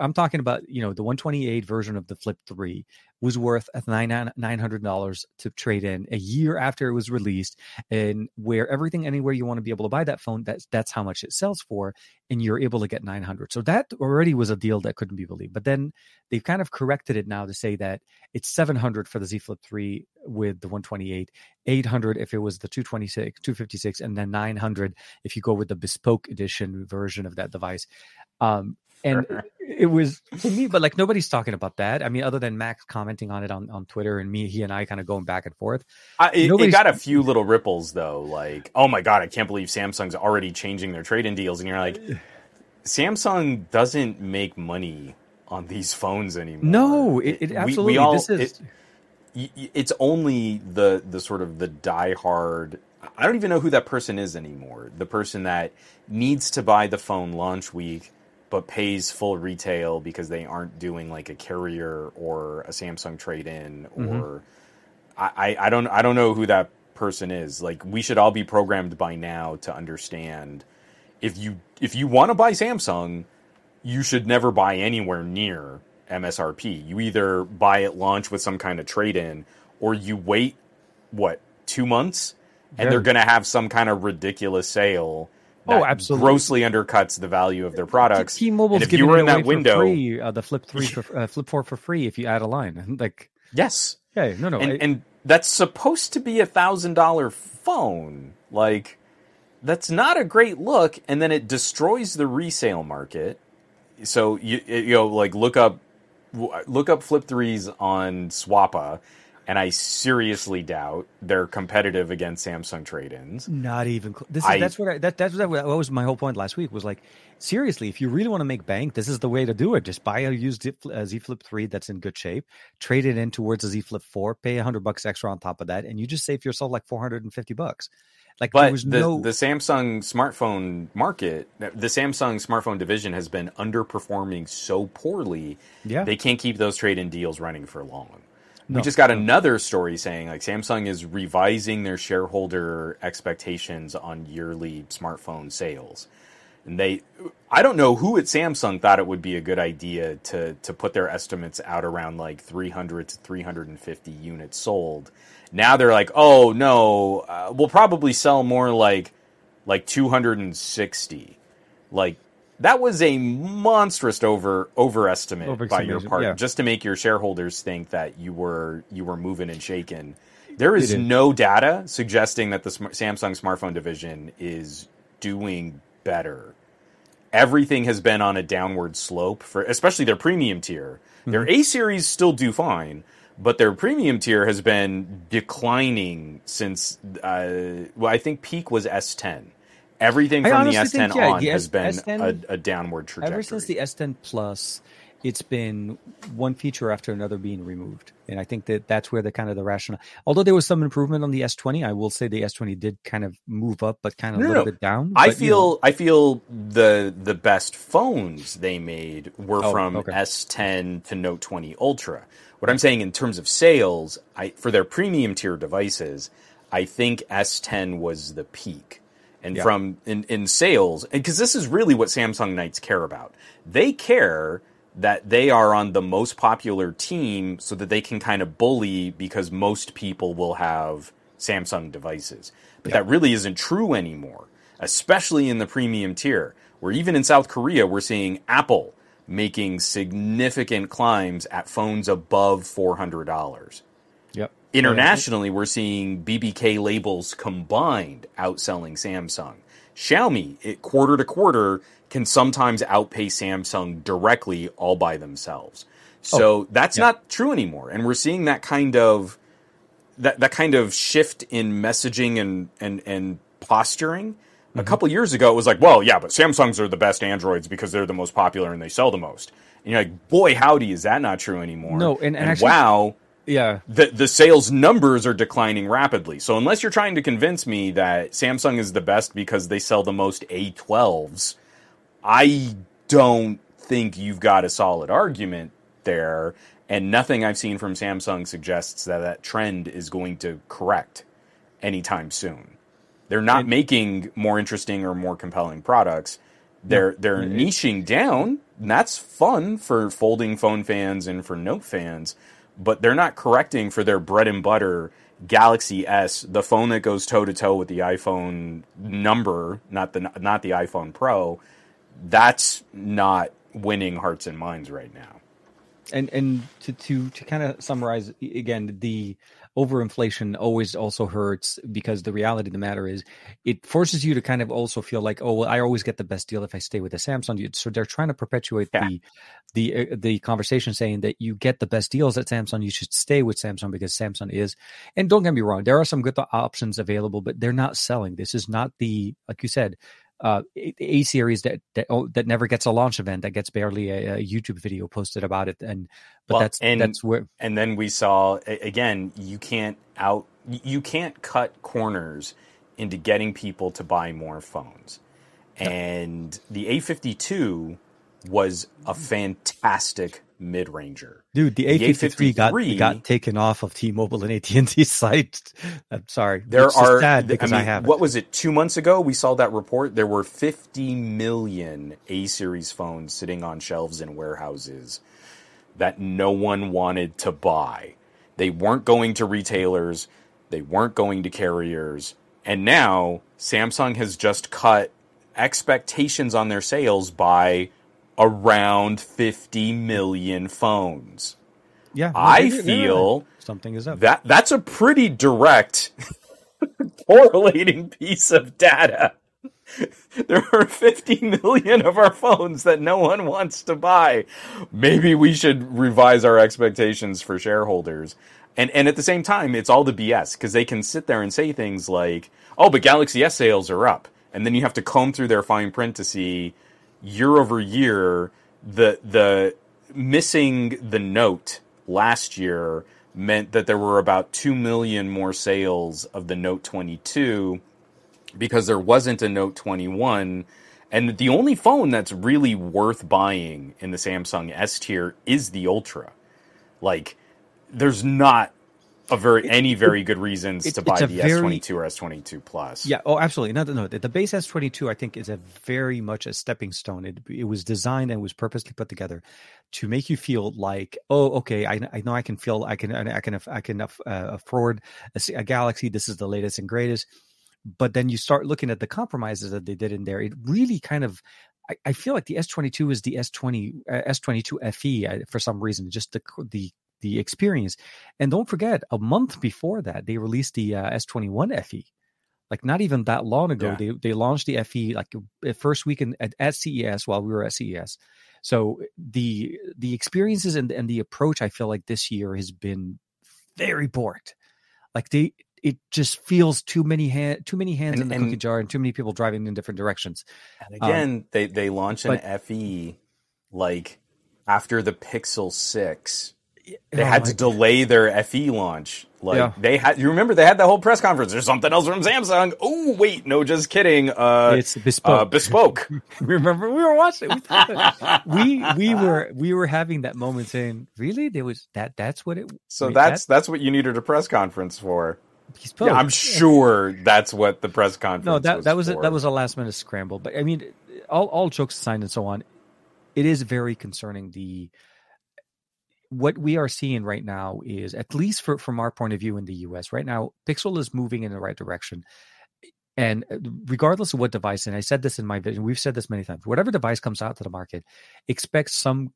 I'm talking about, the 128 version of the Flip 3 was worth $900 to trade in a year after it was released, and where anywhere you want to be able to buy that phone, that's how much it sells for, and you're able to get $900. So that already was a deal that couldn't be believed. But then they've kind of corrected it now to say that it's $700 for the Z Flip 3 with the 128, $800 if it was the 256, and then $900 if you go with the bespoke edition version of that device. And it was for me, but like nobody's talking about that. I mean, other than Max commenting on it on Twitter and he and I kind of going back and forth. It got a few little ripples though. Like, oh my God, I can't believe Samsung's already changing their trade-in deals. And you're like, Samsung doesn't make money on these phones anymore. No, it absolutely. We all, this is... It's only the sort of the diehard. I don't even know who that person is anymore. The person that needs to buy the phone launch week, but pays full retail because they aren't doing like a carrier or a Samsung trade-in, or I don't know who that person is. Like, we should all be programmed by now to understand if you want to buy Samsung, you should never buy anywhere near MSRP. You either buy at launch with some kind of trade-in, or you wait 2 months and they're going to have some kind of ridiculous sale. That grossly undercuts the value of their products. T-Mobile's if you were in that window, free, the Flip 3, Flip 4 for free if you add a line. Like, yes, yeah, no, and that's supposed to be $1,000 phone. Like, that's not a great look, and then it destroys the resale market. So you look up Flip 3s on Swappa. And I seriously doubt they're competitive against Samsung trade-ins. Not even close. That was my whole point last week. Was like, seriously, if you really want to make bank, this is the way to do it. Just buy a used Z Flip 3 that's in good shape, trade it in towards a Z Flip 4, pay $100 extra on top of that, and you just save yourself like $450. Like, but there was the Samsung smartphone market, the Samsung smartphone division has been underperforming so poorly. Yeah, they can't keep those trade-in deals running for long. We just got another story saying like Samsung is revising their shareholder expectations on yearly smartphone sales. And I don't know who at Samsung thought it would be a good idea to put their estimates out around like 300 to 350 units sold. Now they're like, oh no, we'll probably sell more like 260. Like, that was a monstrous overestimate by your part, just to make your shareholders think that you were moving and shaking. There is no data suggesting that the Samsung smartphone division is doing better. Everything has been on a downward slope, for especially their premium tier. Their A series still do fine, but their premium tier has been declining since I think peak was S10. everything from the S10 on has been a downward trajectory. Ever since the S10 Plus, it's been one feature after another being removed. And I think that that's where the kind of the rationale... Although there was some improvement on the S20, I will say the S20 did kind of move up, but kind of a little bit down. I feel the best phones they made were S10 to Note 20 Ultra. What I'm saying in terms of sales, for their premium tier devices, I think S10 was the peak. And from in sales, because this is really what Samsung Knights care about. They care that they are on the most popular team so that they can kind of bully, because most people will have Samsung devices. But that really isn't true anymore, especially in the premium tier, where even in South Korea, we're seeing Apple making significant climbs at phones above $400. Yep. Internationally, we're seeing BBK labels combined outselling Samsung. Xiaomi, quarter to quarter, can sometimes outpace Samsung directly all by themselves. So that's not true anymore. And we're seeing that kind of shift in messaging and posturing. Mm-hmm. A couple years ago, it was like, well, yeah, but Samsungs are the best Androids because they're the most popular and they sell the most. And you're like, boy, howdy, is that not true anymore? No, and actually, the sales numbers are declining rapidly. So unless you're trying to convince me that Samsung is the best because they sell the most A12s, I don't think you've got a solid argument there. And nothing I've seen from Samsung suggests that trend is going to correct anytime soon. They're not making more interesting or more compelling products. They're niching down, and that's fun for folding phone fans and for Note fans. But they're not correcting for their bread and butter Galaxy S, the phone that goes toe to toe with the iPhone number, not the iPhone Pro. That's not winning hearts and minds right now. And to kind of summarize again, the overinflation always also hurts, because the reality of the matter is it forces you to kind of also feel like, oh, well, I always get the best deal if I stay with a Samsung. So they're trying to perpetuate the conversation, saying that you get the best deals at Samsung, you should stay with Samsung because Samsung is. And don't get me wrong, there are some good options available, but they're not selling. This is not the, like you said, A series that never gets a launch event, that gets barely a YouTube video posted about it, that's where. And then we saw again, you can't cut corners into getting people to buy more phones. And the A52 was a fantastic mid-ranger. Dude, the A53 got taken off of T-Mobile and AT&T's site. I'm sorry. What was it, 2 months ago? We saw that report. There were 50 million A-series phones sitting on shelves in warehouses that no one wanted to buy. They weren't going to retailers. They weren't going to carriers. And now Samsung has just cut expectations on their sales by around 50 million phones. Yeah, I feel something is up. That's a pretty direct correlating piece of data. There are 50 million of our phones that no one wants to buy. Maybe we should revise our expectations for shareholders. And at the same time, it's all the BS, because they can sit there and say things like, oh, but Galaxy S sales are up. And then you have to comb through their fine print to see year over year, the missing the Note last year meant that there were about 2 million more sales of the Note 22, because there wasn't a Note 21. And the only phone that's really worth buying in the Samsung S tier is the Ultra. Like, there's not any very good reasons to buy the S22 or S22 Plus. Yeah, oh, absolutely. No. The base S22, I think, is very much a stepping stone. It was designed and was purposely put together to make you feel like, oh, okay, I know I can afford a Galaxy. This is the latest and greatest. But then you start looking at the compromises that they did in there. It really kind of, I feel like the S22 is the S22 FE for some reason. Just the experience. And don't forget, a month before that, they released the S21 FE. Like, not even that long ago, they launched the FE like the first weekend at CES, while we were at CES. So the experiences and the approach, I feel like this year has been very boring. Like, they it just feels too many hands in the cookie jar and too many people driving in different directions. And again, they launch an FE like after the Pixel 6. They had to delay their FE launch. Like you remember they had that whole press conference. There's something else from Samsung. Oh wait, no, just kidding. It's bespoke. Remember we were watching. We were having that moment saying, really? There was that. That's what it. So I mean, that's what you needed a press conference for. Bespoke. Yeah, I'm sure that's what the press conference. No, that was a last minute scramble. But I mean, all jokes aside and so on, it is very concerning. What we are seeing right now is, at least from our point of view in the US, right now, Pixel is moving in the right direction. And regardless of what device, and I said this in my vision, we've said this many times, whatever device comes out to the market, expect some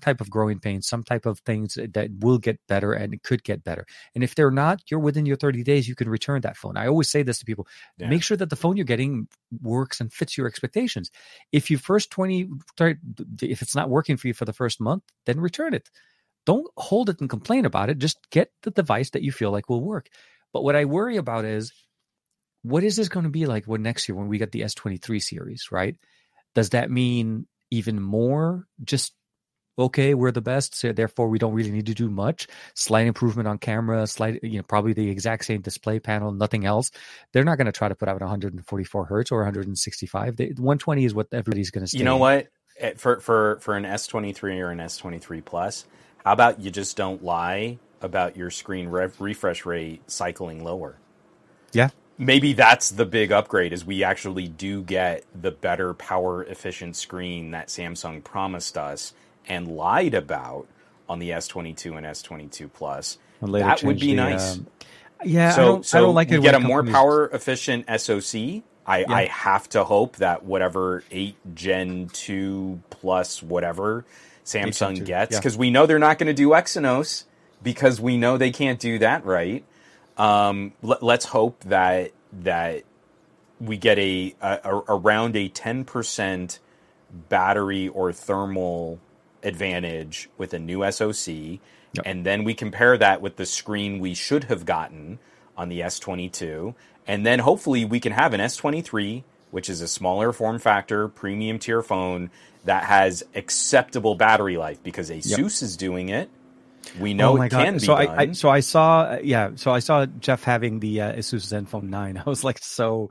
type of growing pains, some type of things that will get better and could get better. And if they're not, you're within your 30 days, you can return that phone. I always say this to people, make sure that the phone you're getting works and fits your expectations. If you first 30, if it's not working for you for the first month, then return it. Don't hold it and complain about it. Just get the device that you feel like will work. But what I worry about is, what is this going to be like next year when we get the S23 series, right? Does that mean even more just, okay, we're the best, so therefore we don't really need to do much? Slight improvement on camera, probably the exact same display panel, nothing else. They're not going to try to put out 144 hertz or 165. 120 is what everybody's going to stay. You know what? For an S23 or an S23 Plus, how about you just don't lie about your screen refresh rate cycling lower? Yeah. Maybe that's the big upgrade, is we actually do get the better power efficient screen that Samsung promised us and lied about on the S22 and S22 Plus. That would be nice. I don't like it. Get a more power efficient SoC. I have to hope that whatever 8 Gen 2 Plus whatever Samsung gets, because we know they're not going to do Exynos, because we know they can't do that, right? Let's hope that we get around a 10% battery or thermal advantage with a new SoC, and then we compare that with the screen we should have gotten on the S22, and then hopefully we can have an S23, which is a smaller form factor, premium tier phone that has acceptable battery life, because ASUS is doing it. We know it can be done. So I saw Jeff having the ASUS ZenFone 9. I was like, oh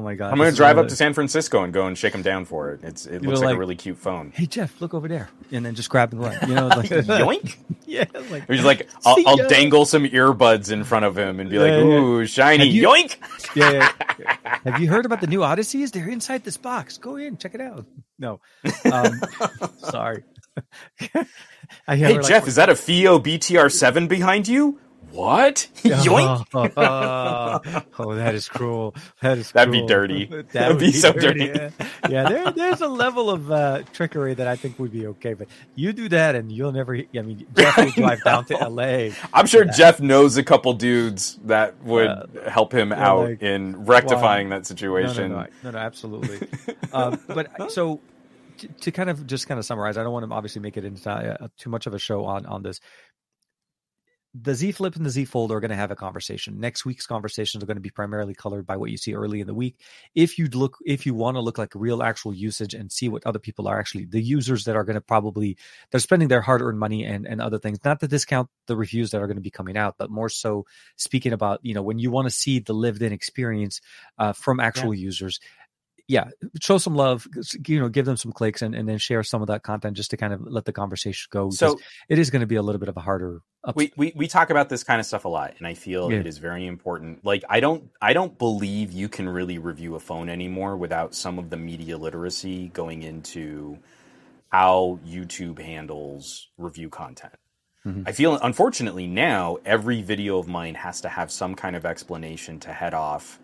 my God. I'm going to drive up to San Francisco and go and shake him down for it. It looks like a really cute phone. Hey, Jeff, look over there. And then just grab and run. You know, like, yoink. Yeah. Like, he's like, I'll dangle some earbuds in front of him and be like, ooh, shiny. Yoink. Yeah. Have you heard about the new Odysseys? They're inside this box. Go in, check it out. No. Sorry. Hey, Jeff, is that a FIO BTR7 behind you? What? Yoink! Oh, that is cruel. That'd be dirty. That'd be so dirty. Yeah, there's a level of trickery that I think would be okay, but you do that and you'll never. I mean, Jeff will drive down to LA. I'm sure Jeff knows a couple dudes that would help him out in rectifying that situation. No, absolutely. But so. To kind of summarize, I don't want to obviously make it into too much of a show on this. The Z Flip and the Z Fold are going to have a conversation. Next week's conversations are going to be primarily colored by what you see early in the week. If you want to look like real actual usage and see what other people are actually, the users that are going to probably, they're spending their hard-earned money and other things, not to discount the reviews that are going to be coming out, but more so speaking about, when you want to see the lived-in experience from actual users. Yeah, show some love, give them some clicks and then share some of that content just to kind of let the conversation go. So it is going to be a little bit of a harder. We talk about this kind of stuff a lot, and I feel it is very important. Like, I don't believe you can really review a phone anymore without some of the media literacy going into how YouTube handles review content. Mm-hmm. I feel, unfortunately, now every video of mine has to have some kind of explanation to head off.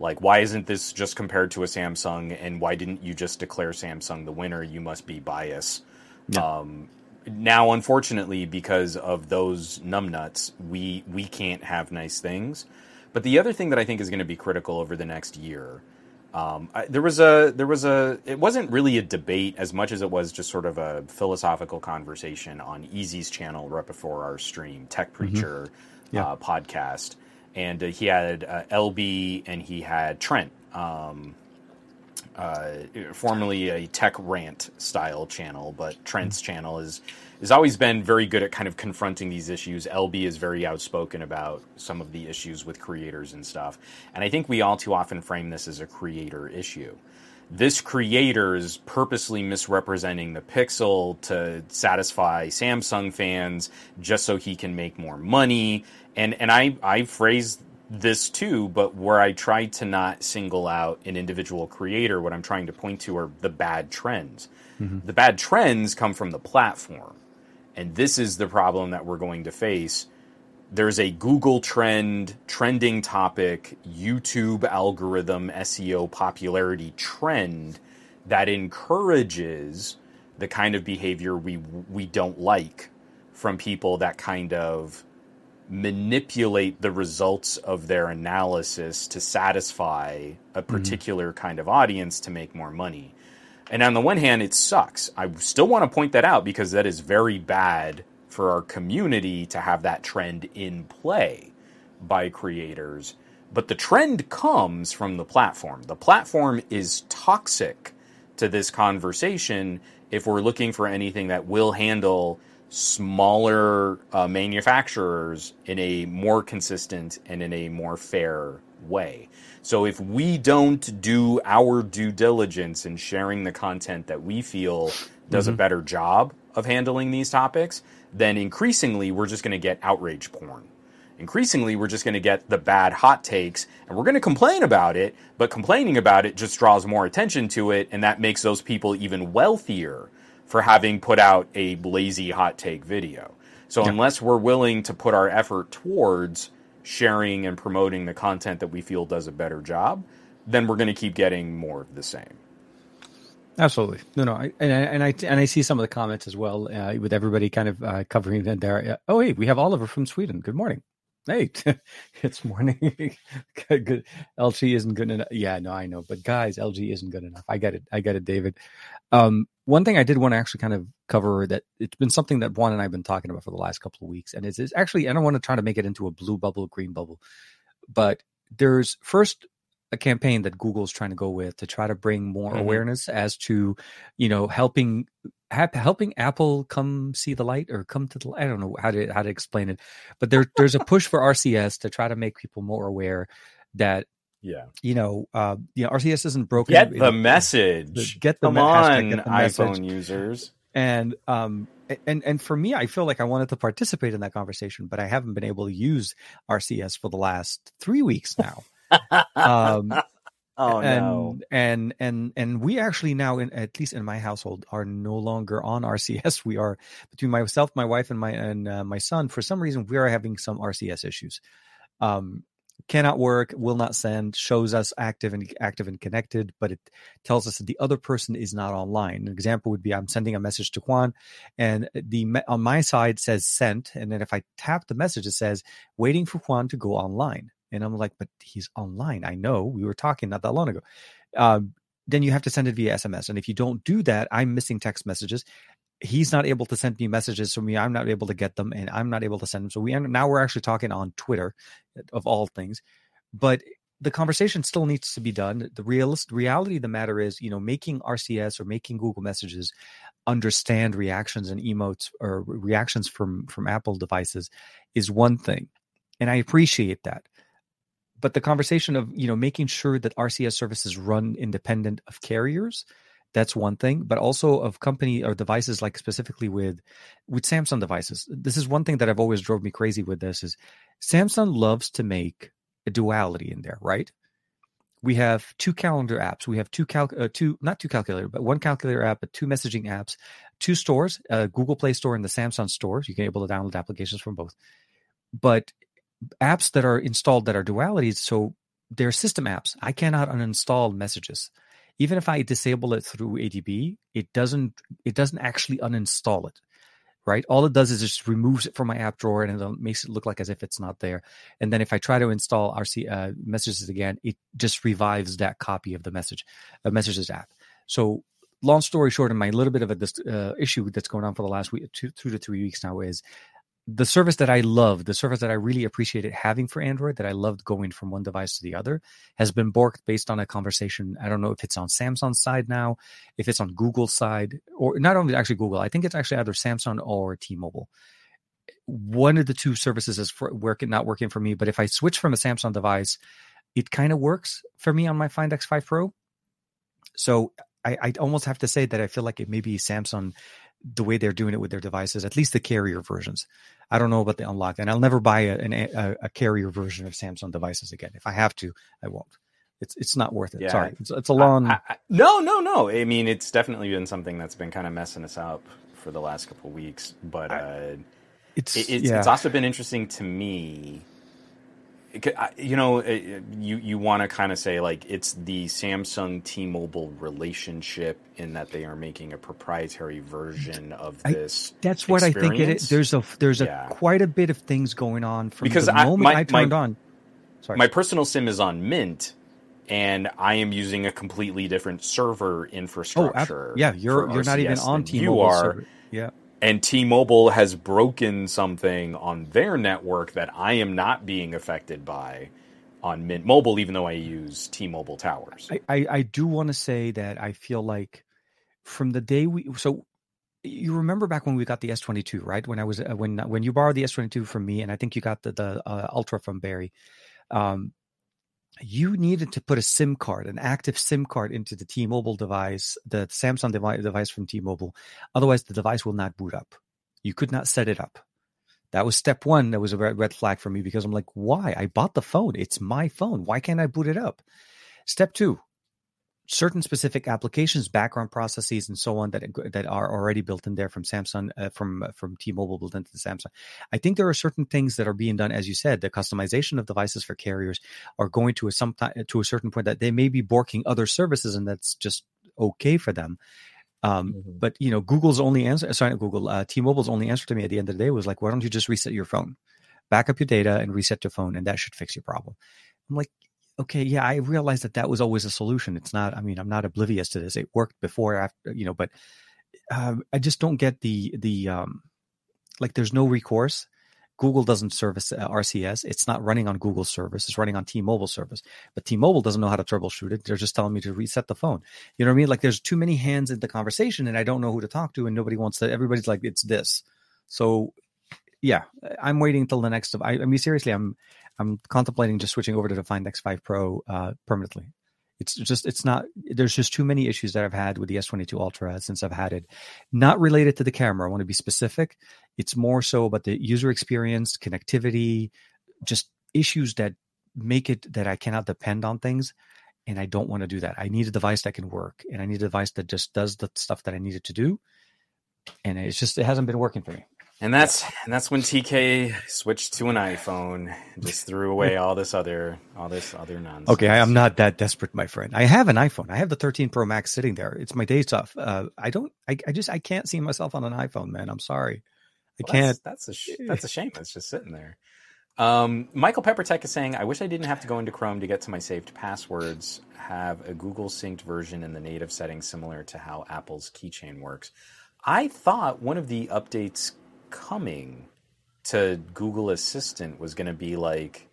Like, why isn't this just compared to a Samsung, and why didn't you just declare Samsung the winner? You must be biased. Yeah. Now, unfortunately, because of those numbnuts, we can't have nice things. But the other thing that I think is going to be critical over the next year, it wasn't really a debate as much as it was just sort of a philosophical conversation on Easy's channel right before our stream, Tech Preacher podcast. and he had LB and he had Trent, formerly a Tech Rant style channel, but Trent's channel has always been very good at kind of confronting these issues. LB is very outspoken about some of the issues with creators and stuff, and I think we all too often frame this as a creator issue. This creator is purposely misrepresenting the Pixel to satisfy Samsung fans just so he can make more money. And I phrased this too, but where I try to not single out an individual creator, what I'm trying to point to are the bad trends. Mm-hmm. The bad trends come from the platform. And this is the problem that we're going to face. There's a Google trending topic, YouTube algorithm, SEO popularity trend that encourages the kind of behavior we don't like from people that kind of manipulate the results of their analysis to satisfy a particular kind of audience to make more money. And on the one hand, it sucks. I still want to point that out because that is very bad for our community to have that trend in play by creators. But the trend comes from the platform. The platform is toxic to this conversation if we're looking for anything that will handle smaller manufacturers in a more consistent and in a more fair way. So if we don't do our due diligence in sharing the content that we feel does a better job of handling these topics, then increasingly we're just going to get outrage porn. Increasingly we're just going to get the bad hot takes, and we're going to complain about it, but complaining about it just draws more attention to it, and that makes those people even wealthier for having put out a lazy hot take video. So unless we're willing to put our effort towards sharing and promoting the content that we feel does a better job, then we're going to keep getting more of the same. Absolutely. No. I see some of the comments as well, with everybody kind of covering that there. Oh, hey, we have Oliver from Sweden. Good morning. Hey, it's morning. Good. LG isn't good enough. Yeah, no, I know. But guys, LG isn't good enough. I get it, David. One thing I did want to actually kind of cover, that it's been something that Juan and I have been talking about for the last couple of weeks. And it's actually, I don't want to try to make it into a blue bubble, green bubble, but there's first a campaign that Google's trying to go with to try to bring more awareness as to, you know, helping Apple come see the light, or come to the, I don't know how to explain it, but there's a push for RCS to try to make people more aware that, RCS isn't broken. Get the message. Get the message. iPhone users. And, and for me, I feel like I wanted to participate in that conversation, but I haven't been able to use RCS for the last 3 weeks now. And we actually now, at least in my household, are no longer on RCS. We are, between myself, my wife, and my son, for some reason, we are having some RCS issues. Cannot work, will not send, shows us active and connected, but it tells us that the other person is not online. An example would be I'm sending a message to Juan, and on my side says sent, and then if I tap the message, it says waiting for Juan to go online. And I'm like, but he's online. I know we were talking not that long ago. Then you have to send it via SMS. And if you don't do that, I'm missing text messages. He's not able to send me messages from me. I'm not able to get them, and I'm not able to send them. So we're actually talking on Twitter, of all things. But the conversation still needs to be done. The reality of the matter is, you know, making RCS or making Google Messages understand reactions and emotes or reactions from Apple devices is one thing. And I appreciate that. But the conversation of, you know, making sure that RCS services run independent of carriers, that's one thing. But also of company or devices, like specifically with Samsung devices. This is one thing that I've always drove me crazy with this is Samsung loves to make a duality in there, right? We have two calendar apps. We have one calculator app, but two messaging apps, two stores, Google Play Store and the Samsung Store. You can be able to download applications from both. But apps that are installed that are dualities, so they're system apps. I cannot uninstall messages. Even if I disable it through ADB, it doesn't actually uninstall it, right? All it does is just removes it from my app drawer, and it makes it look like as if it's not there. And then if I try to install RC messages again, it just revives that copy of the messages app. So long story short, and my little bit of a issue that's going on for the last 2 to 3 weeks now is the service that I love, the service that I really appreciated having for Android, that I loved going from one device to the other, has been borked based on a conversation. I don't know if it's on Samsung's side now, if it's on Google's side, or not only actually Google. I think it's actually either Samsung or T-Mobile. One of the two services is not working for me, but if I switch from a Samsung device, it kind of works for me on my Find X5 Pro. So I almost have to say that I feel like it may be Samsung, the way they're doing it with their devices, at least the carrier versions. I don't know about the unlocked, and I'll never buy a carrier version of Samsung devices again. If I have to, I won't. It's not worth it. Yeah. Sorry. It's a long... No. I mean, it's definitely been something that's been kind of messing us up for the last couple of weeks, but it's also been interesting to me. You know, you want to kind of say, like, it's the Samsung-T-Mobile relationship in that they are making a proprietary version of this. That's what experience. I think it is. There's quite a bit of things going on from because the moment I turned on. Sorry. My personal SIM is on Mint, and I am using a completely different server infrastructure. You're not even on T-Mobile. You are. Server. Yeah. And T-Mobile has broken something on their network that I am not being affected by on Mint Mobile, even though I use T-Mobile towers. I do want to say that I feel like from the day you remember back when we got the S22, right? When I was when you borrowed the S22 from me, and I think you got the Ultra from Barry. You needed to put a SIM card, an active SIM card, into the T-Mobile device, the Samsung device from T-Mobile. Otherwise, the device will not boot up. You could not set it up. That was step one. That was a red flag for me because I'm like, why? I bought the phone. It's my phone. Why can't I boot it up? Step two, certain specific applications, background processes, and so on that are already built in there from Samsung, from T-Mobile built into the Samsung. I think there are certain things that are being done, as you said, the customization of devices for carriers are going to a certain point that they may be borking other services, and that's just okay for them. But you know, T-Mobile's only answer to me at the end of the day was like, why don't you just reset your phone, back up your data, and reset your phone, and that should fix your problem. I'm like, okay, yeah, I realized that was always a solution. It's not, I mean, I'm not oblivious to this. It worked before, after, you know, but I just don't get the there's no recourse. Google doesn't service RCS. It's not running on Google service. It's running on T-Mobile service. But T-Mobile doesn't know how to troubleshoot it. They're just telling me to reset the phone. You know what I mean? Like, there's too many hands in the conversation, and I don't know who to talk to, and nobody wants to. Everybody's like, it's this. So, yeah, I'm waiting until the next. I mean, seriously, I'm contemplating just switching over to the Find X5 Pro permanently. There's just too many issues that I've had with the S22 Ultra since I've had it. Not related to the camera. I want to be specific. It's more so about the user experience, connectivity, just issues that make it that I cannot depend on things. And I don't want to do that. I need a device that can work. And I need a device that just does the stuff that I need it to do. And it's just, it hasn't been working for me. And that's when TK switched to an iPhone and just threw away all this other nonsense. Okay, I'm not that desperate, my friend. I have an iPhone. I have the 13 Pro Max sitting there. It's my day stuff. I can't see myself on an iPhone, man. I'm sorry. I can't. That's a shame. It's just sitting there. Michael Peppertech is saying, I wish I didn't have to go into Chrome to get to my saved passwords. Have a Google synced version in the native settings similar to how Apple's keychain works. I thought one of the updates coming to Google Assistant was going to be like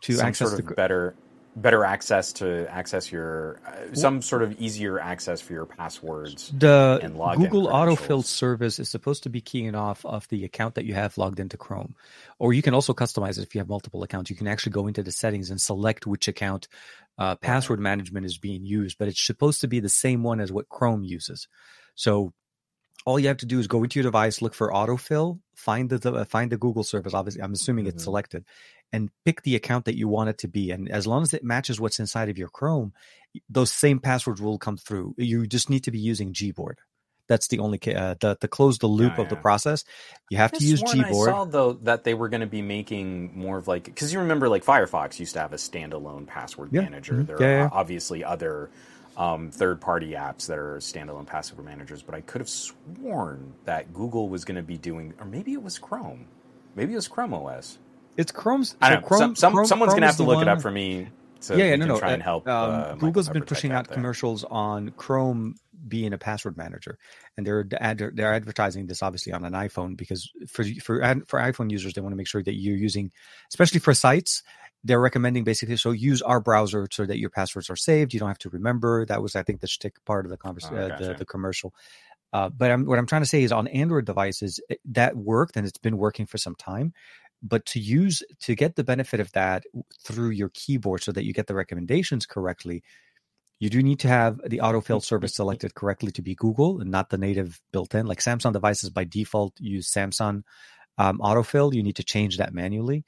to access sort of better access to access your some sort of easier access for your passwords. The and Google autofill service is supposed to be keying off of the account that you have logged into Chrome, or you can also customize it if you have multiple accounts. You can actually go into the settings and select which account password management is being used, but it's supposed to be the same one as what Chrome uses. So all you have to do is go into your device, look for autofill, find the Google service. Obviously, I'm assuming it's selected, and pick the account that you want it to be. And as long as it matches what's inside of your Chrome, those same passwords will come through. You just need to be using Gboard. That's the only to close the loop of the process. You have to use Gboard. I saw though that they were going to be making more of like, because you remember like Firefox used to have a standalone password manager. Mm-hmm. There are obviously other third-party apps that are standalone password managers, but I could have sworn that Google was going to be doing, or maybe it was Chrome. Maybe it was Chrome OS. It's Chrome's. I don't know. Someone's going to have to look it up for me to try and help. Google's been pushing out commercials on Chrome being a password manager, and they're advertising this obviously on an iPhone, because for iPhone users, they want to make sure that you're using, especially for sites. They're recommending basically, so use our browser so that your passwords are saved. You don't have to remember. That was, I think, the shtick part of the the commercial. But what I'm trying to say is, on Android devices, that worked, and it's been working for some time. But to get the benefit of that through your keyboard so that you get the recommendations correctly, you do need to have the autofill service selected correctly to be Google and not the native built-in. Like Samsung devices by default use Samsung autofill. You need to change that manually.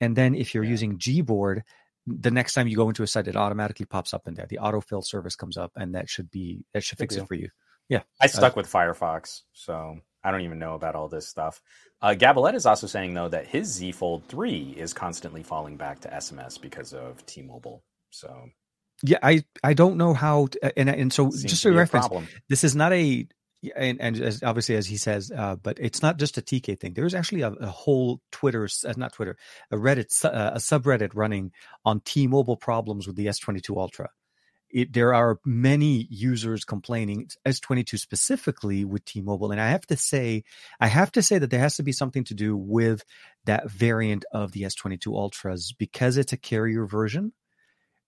And then if you're using Gboard, the next time you go into a site, it automatically pops up in there. The autofill service comes up, and that should fix it for you. Yeah. I stuck with Firefox, so I don't even know about all this stuff. Gabalette is also saying, though, that his Z Fold 3 is constantly falling back to SMS because of T-Mobile. So yeah, I don't know how to, and so just to reference, this is not a... And as obviously, as he says, but it's not just a TK thing. There's actually a whole a subreddit running on T-Mobile problems with the S22 Ultra. There are many users complaining, S22 specifically, with T-Mobile. And I have to say that there has to be something to do with that variant of the S22 Ultras, because it's a carrier version.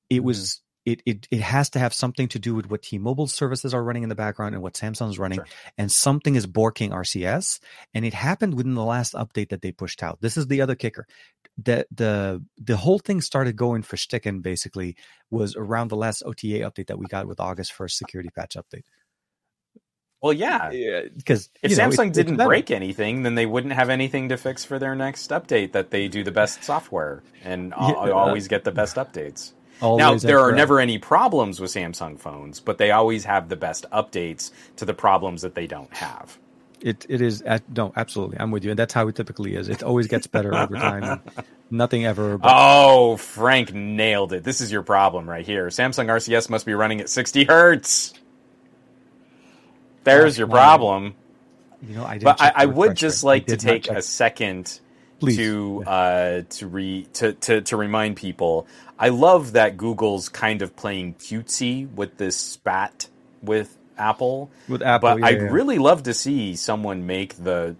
It was... It has to have something to do with what T-Mobile's services are running in the background and what Samsung's running. Sure. And something is borking RCS. And it happened within the last update that they pushed out. This is the other kicker. The whole thing started going for shtickin', basically, was around the last OTA update that we got with August 1st security patch update. Well, yeah, because if Samsung didn't break anything, then they wouldn't have anything to fix for their next update, that they do the best software and always get the best updates. Always. Now, there are never any problems with Samsung phones, but they always have the best updates to the problems that they don't have. It is, absolutely. I'm with you. And that's how it typically is. It always gets better over time. Nothing ever. Frank nailed it. This is your problem right here. Samsung RCS must be running at 60 hertz. There's your problem. I would just like to take a second... Please. To remind people, I love that Google's kind of playing cutesy with this spat with Apple. But I'd really love to see someone make the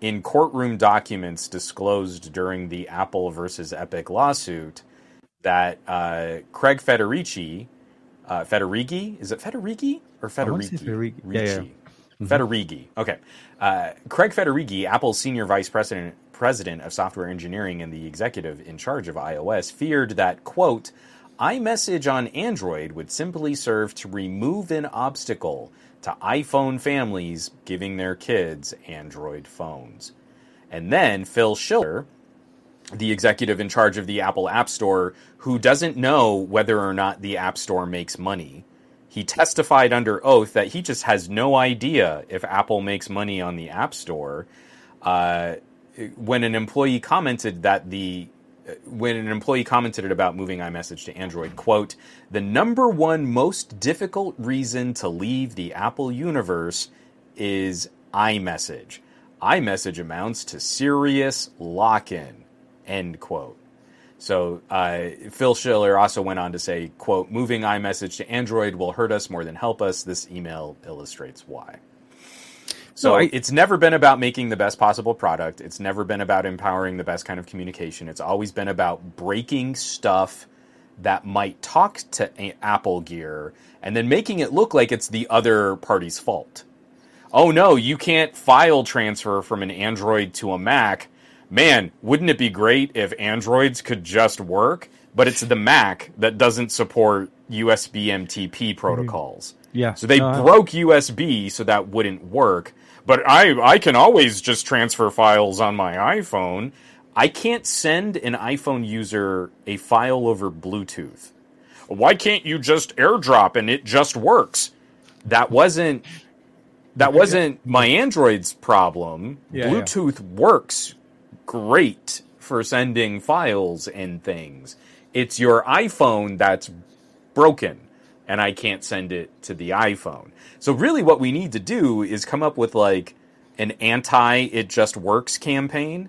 in courtroom documents disclosed during the Apple versus Epic lawsuit that Craig Federighi, Federighi. Okay. Craig Federighi, Apple's senior vice president of software engineering and the executive in charge of iOS, feared that, quote, iMessage on Android would simply serve to remove an obstacle to iPhone families giving their kids Android phones. And then Phil Schiller, the executive in charge of the Apple App Store, who doesn't know whether or not the App Store makes money, he testified under oath that he just has no idea if Apple makes money on the App Store. When an employee commented about moving iMessage to Android, quote, the number one most difficult reason to leave the Apple universe is iMessage. iMessage amounts to serious lock-in, end quote. So Phil Schiller also went on to say, quote, moving iMessage to Android will hurt us more than help us. This email illustrates why. So it's never been about making the best possible product. It's never been about empowering the best kind of communication. It's always been about breaking stuff that might talk to Apple gear and then making it look like it's the other party's fault. Oh, no, you can't file transfer from an Android to a Mac. Man, wouldn't it be great if Androids could just work? But it's the Mac that doesn't support USB MTP protocols. Yeah. So they broke USB, so that wouldn't work. But I can always just transfer files on my iPhone. I can't send an iPhone user a file over Bluetooth. Why can't you just AirDrop and it just works? That wasn't my Android's problem. Yeah, Bluetooth works great for sending files and things. It's your iPhone that's broken, and I can't send it to the iPhone. So really what we need to do is come up with like an anti-it-just-works campaign.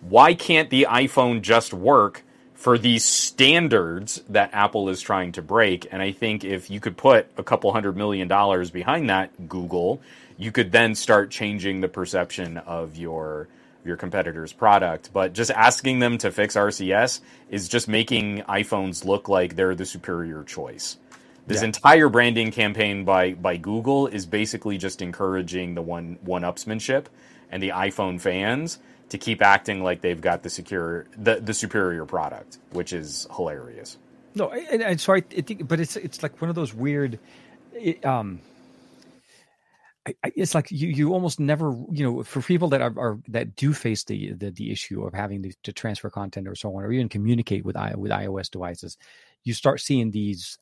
Why can't the iPhone just work for these standards that Apple is trying to break. And I think if you could put a couple $100 million behind that, Google, you could then start changing the perception of your competitor's product. But just asking them to fix RCS is just making iPhones look like they're the superior choice. This entire branding campaign by Google is basically just encouraging the one-upsmanship and the iPhone fans to keep acting like they've got the superior product, which is hilarious. No, and so I think, but it's like one of those weird. It's like you almost never, for people that are that do face the issue of having to transfer content or so on, or even communicate with iOS devices, you start seeing these.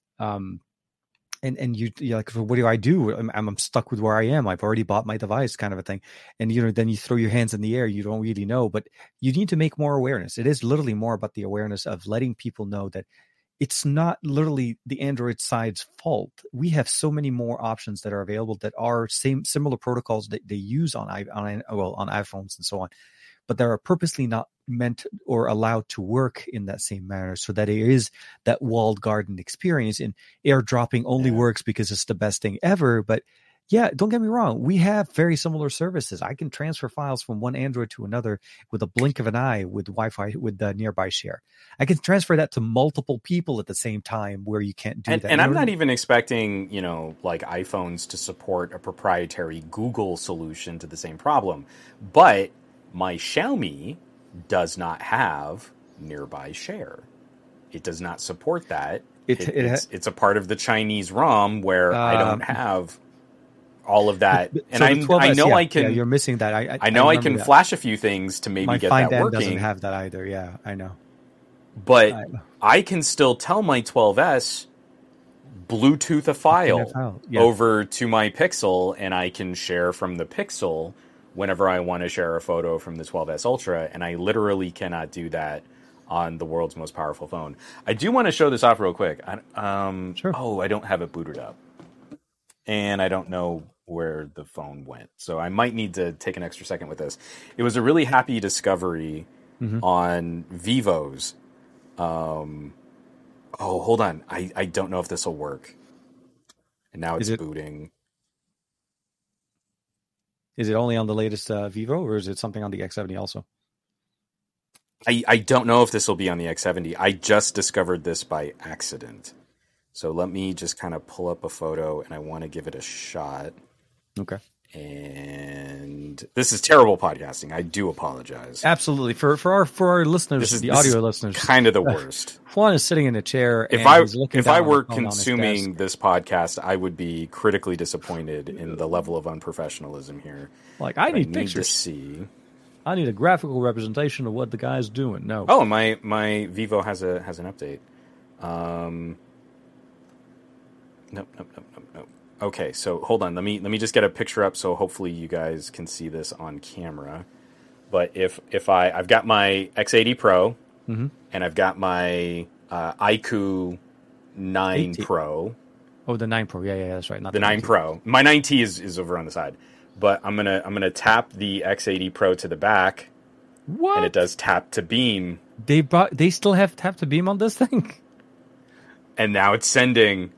And you're like, well, what do I do? I'm stuck with where I am. I've already bought my device, kind of a thing. And then you throw your hands in the air. You don't really know, but you need to make more awareness. It is literally more about the awareness of letting people know that it's not literally the Android side's fault. We have so many more options that are available that are similar protocols that they use on iPhones and so on, but they are purposely not meant or allowed to work in that same manner, so that it is that walled garden experience, and airdropping only works because it's the best thing ever. But don't get me wrong, we have very similar services. I can transfer files from one Android to another with a blink of an eye with Wi-Fi, with the nearby share. I can transfer that to multiple people at the same time, where you can't do that. And I'm not even expecting, like iPhones to support a proprietary Google solution to the same problem, but my Xiaomi does not have nearby share. It does not support that. It's a part of the Chinese ROM where I don't have all of that. And so I can. Yeah, you're missing that. I can flash a few things to maybe get that working. My doesn't have that either. Yeah, I know. But I can still tell my 12S Bluetooth a file over to my Pixel, and I can share from the Pixel whenever I want to share a photo from the 12S Ultra, and I literally cannot do that on the world's most powerful phone. I do want to show this off real quick. Sure. Oh, I don't have it booted up. And I don't know where the phone went. So I might need to take an extra second with this. It was a really happy discovery on Vivo's. Hold on. I don't know if this will work. And now it's booting. Is it only on the latest Vivo, or is it something on the X70 also? I don't know if this will be on the X70. I just discovered this by accident. So let me just kind of pull up a photo, and I want to give it a shot. Okay. And this is terrible podcasting. I do apologize. Absolutely. For our listeners, the audio listeners, kind of the worst. Juan is sitting in a chair. If I were consuming this podcast, I would be critically disappointed in the level of unprofessionalism here. Like I need pictures to see. I need a graphical representation of what the guy's doing. No. Oh, my Vivo has an update. Nope. Okay, so hold on. Let me just get a picture up, so hopefully you guys can see this on camera. But if I've got my X80 Pro and I've got my iQOO 9 Pro. Oh, the 9 Pro, yeah, that's right. Not the 9 Pro. My 9T is over on the side, but I'm gonna tap the X80 Pro to the back. What? And it does tap to beam. They still have tap to beam on this thing. And now it's sending.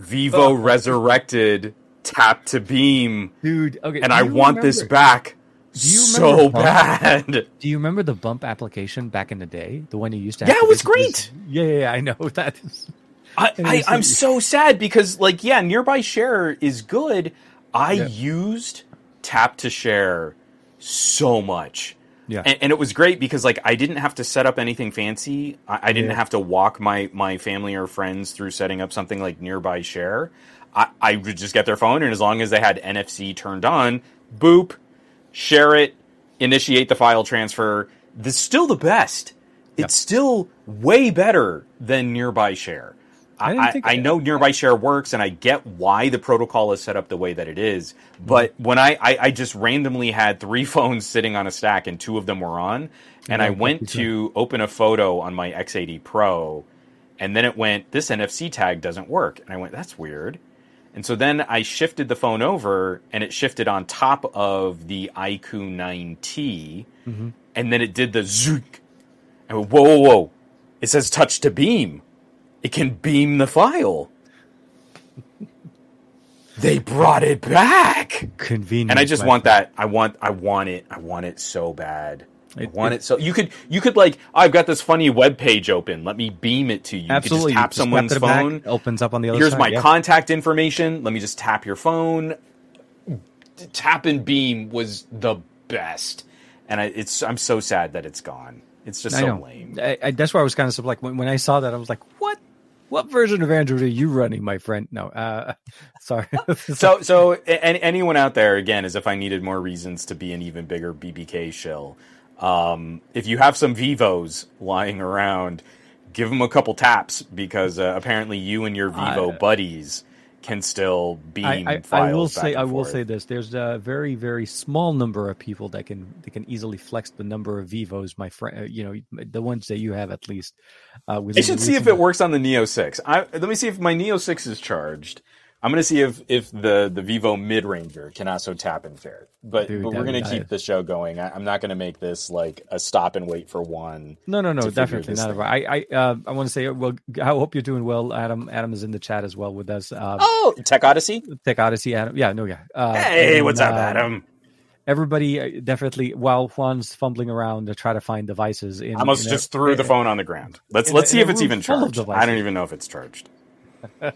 Vivo resurrected tap to beam, dude. Okay, and I want this back so bad. Do you remember the bump application back in the day? The one you used to have? Yeah, it was great. Yeah, I know that. I'm so sad because, nearby share is good. I used tap to share so much. Yeah. And it was great because I didn't have to set up anything fancy. I didn't have to walk my family or friends through setting up something like nearby share. I would just get their phone, and as long as they had NFC turned on, boop, share it, initiate the file transfer. This is still the best. Yeah. It's still way better than nearby share. I know nearby share works, and I get why the protocol is set up the way that it is. But when I just randomly had three phones sitting on a stack, and two of them were on, and I went to open a photo on my X80 Pro, and then it went, this NFC tag doesn't work. And I went, that's weird. And so then I shifted the phone over, and it shifted on top of the iQOO 9T, and then it did the zook. I went, whoa. It says touch to beam. It can beam the file. They brought it back. Convenient. And I just want that. I want it. I want it so bad. I want it so you could like, I've got this funny web page open. Let me beam it to you. Absolutely. You could just tap someone's phone. Opens up on the other side. Here's my contact information. Let me just tap your phone. Tap and beam was the best. And I'm so sad that it's gone. It's just so lame. That's why I was kind of like, when I saw that, I was like, what? What version of Android are you running, my friend? No, sorry. so anyone out there, again, as if I needed more reasons to be an even bigger BBK shill, if you have some Vivos lying around, give them a couple taps, because apparently you and your Vivo buddies can still beam files. I will say this: there's a very, very small number of people that can easily flex the number of Vivos, my friend. You know, the ones that you have, at least. I should see if it works on the Neo 6. Let me see if my Neo 6 is charged. I'm going to see if the Vivo mid ranger can also tap and fare. But we're going to keep the show going. I'm not going to make this like a stop and wait for one. No, definitely not. I want to say, well, I hope you're doing well, Adam. Adam is in the chat as well with us. Tech Odyssey? Tech Odyssey, Adam. Yeah. Hey, what's up, Adam? Everybody, definitely, while Juan's fumbling around to try to find devices. I almost threw the phone on the ground. Let's see if it's even charged. I don't even know if it's charged. No.